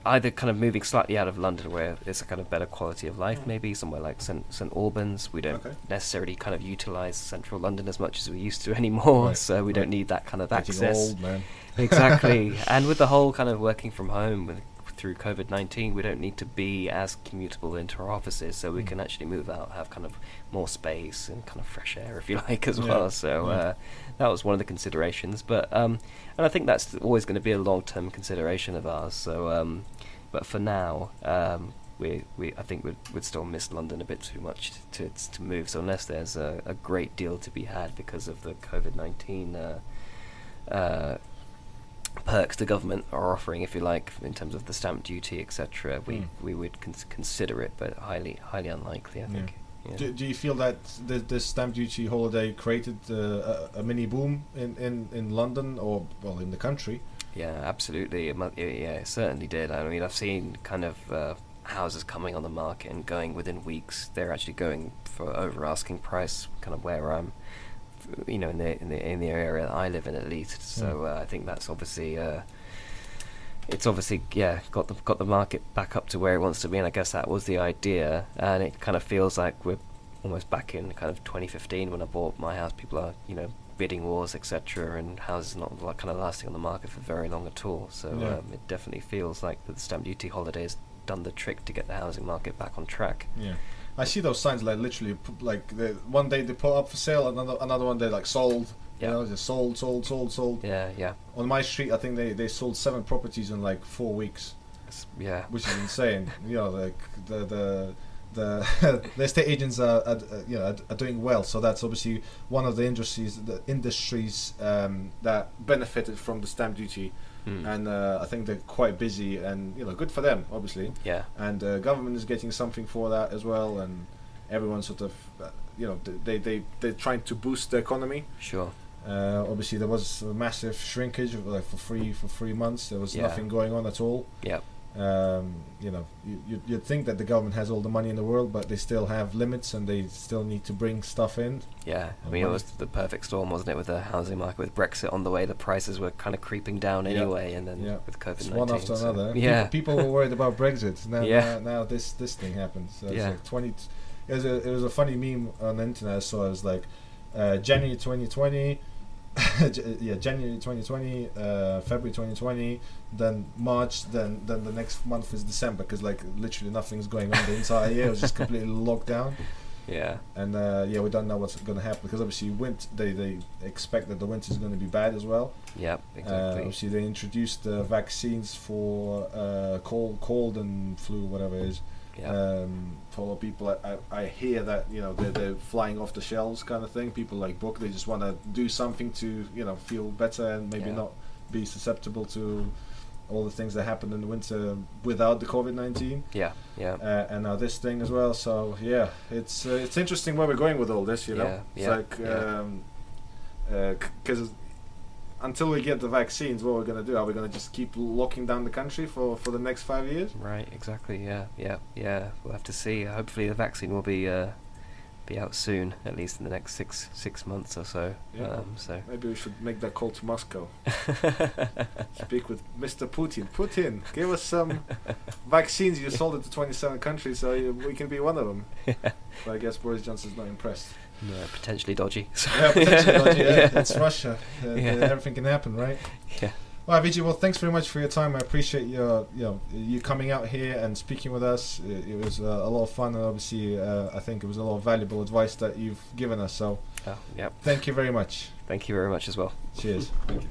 Either kind of moving slightly out of London, where it's a kind of better quality of life, maybe somewhere like Saint Albans. We don't okay. necessarily kind of utilise central London as much as we used to anymore, right. so we right. don't need that kind of Getting access. Old, man. Exactly, and with the whole kind of working from home with, through COVID nineteen, we don't need to be as commutable into our offices, so we mm. can actually move out, have kind of more space and kind of fresh air, if you like, as yeah. well. So. Yeah. Uh, That was one of the considerations, but um, and I think that's always going to be a long-term consideration of ours. So, um, but for now, um, we we I think we'd, we'd still miss London a bit too much to to move. So unless there's a, a great deal to be had because of the COVID nineteen uh, uh, perks the government are offering, if you like, in terms of the stamp duty, et cetera, we mm. we would cons consider it, but highly highly unlikely, I think. Yeah. Yeah. Do, do you feel that the, the stamp duty holiday created uh, a, a mini boom in, in, in London, or well, in the country? Yeah, absolutely. It mu yeah, it certainly did. I mean, I've seen kind of uh, houses coming on the market and going within weeks. They're actually going for over asking price, kind of where I'm. You know, in the in the in the area that I live in, at least. So uh, I think that's obviously uh, it's obviously yeah got the got the market back up to where it wants to be, and I guess that was the idea. And it kind of feels like we're almost back in kind of twenty fifteen when I bought my house. People are you know bidding wars, et cetera, and houses not like kind of lasting on the market for very long at all. So yeah. um, it definitely feels like that the stamp duty holiday has done the trick to get the housing market back on track. Yeah. I see those signs like literally, like the one day they put up for sale, another another one they like sold. Yeah. You know, just sold, sold, sold, sold. Yeah, yeah. On my street, I think they they sold seven properties in like four weeks. It's, yeah. Which is insane. You know, like the the the, the estate agents are, are you know are doing well, so that's obviously one of the industries the industries um, that benefited from the stamp duty. Mm. And uh, I think they're quite busy, and you know, good for them, obviously. Yeah. And uh, government is getting something for that as well, and everyone sort of, uh, you know, they they they're trying to boost the economy. Sure. Uh, obviously, there was a massive shrinkage, like for three for three months. There was yeah. nothing going on at all. Yeah. Um, you know, you, you'd, you'd think that the government has all the money in the world, but they still have limits, and they still need to bring stuff in. Yeah, I mean, it was the perfect storm, wasn't it, with the housing market, with Brexit on the way, the prices were kind of creeping down anyway, yeah. and then yeah. with COVID nineteen. It's one after so another. Yeah. People, people were worried about Brexit, now, yeah. now, now this this thing happened. So yeah. Like twenty. It was, a, it was a funny meme on the internet, so I was like, uh, January twenty twenty... yeah, January twenty twenty, uh, February twenty twenty, then March, then then the next month is December, because like literally nothing's going on the entire year. It was just completely locked down. Yeah. And uh, yeah, we don't know what's going to happen, because obviously winter, they they expect that the winter is going to be bad as well. Yeah, exactly. Uh, obviously, they introduced the uh, vaccines for uh, cold, cold and flu, whatever it is. Yeah. Um, for a lot of people, I, I, I hear that you know they're, they're flying off the shelves, kind of thing. People like book; they just want to do something to you know feel better and maybe yeah. not be susceptible to all the things that happen in the winter without the COVID nineteen. Yeah, yeah. Uh, and now this thing as well. So yeah, it's uh, it's interesting where we're going with all this. You know, yeah, it's yeah, like because. Um, uh, until we get the vaccines, what are we going to do? Are we going to just keep locking down the country for, for the next five years? Right, exactly, yeah, yeah, yeah. We'll have to see. Hopefully the vaccine will be uh, be out soon, at least in the next six six months or so. Yeah. Um, so maybe we should make that call to Moscow. Speak with Mister Putin. Putin, give us some vaccines. You sold it to twenty-seven countries, so you, we can be one of them. Yeah. But I guess Boris Johnson's not impressed. No, potentially dodgy. Yeah, potentially dodgy, yeah. yeah. It's Russia. Uh, yeah. Everything can happen, right? Yeah. Well, Vijay, well, thanks very much for your time. I appreciate your, you know, you coming out here and speaking with us. It, it was uh, a lot of fun, and obviously, uh, I think it was a lot of valuable advice that you've given us. So, oh, yeah. Thank you very much. Thank you very much as well. Cheers. Thank you.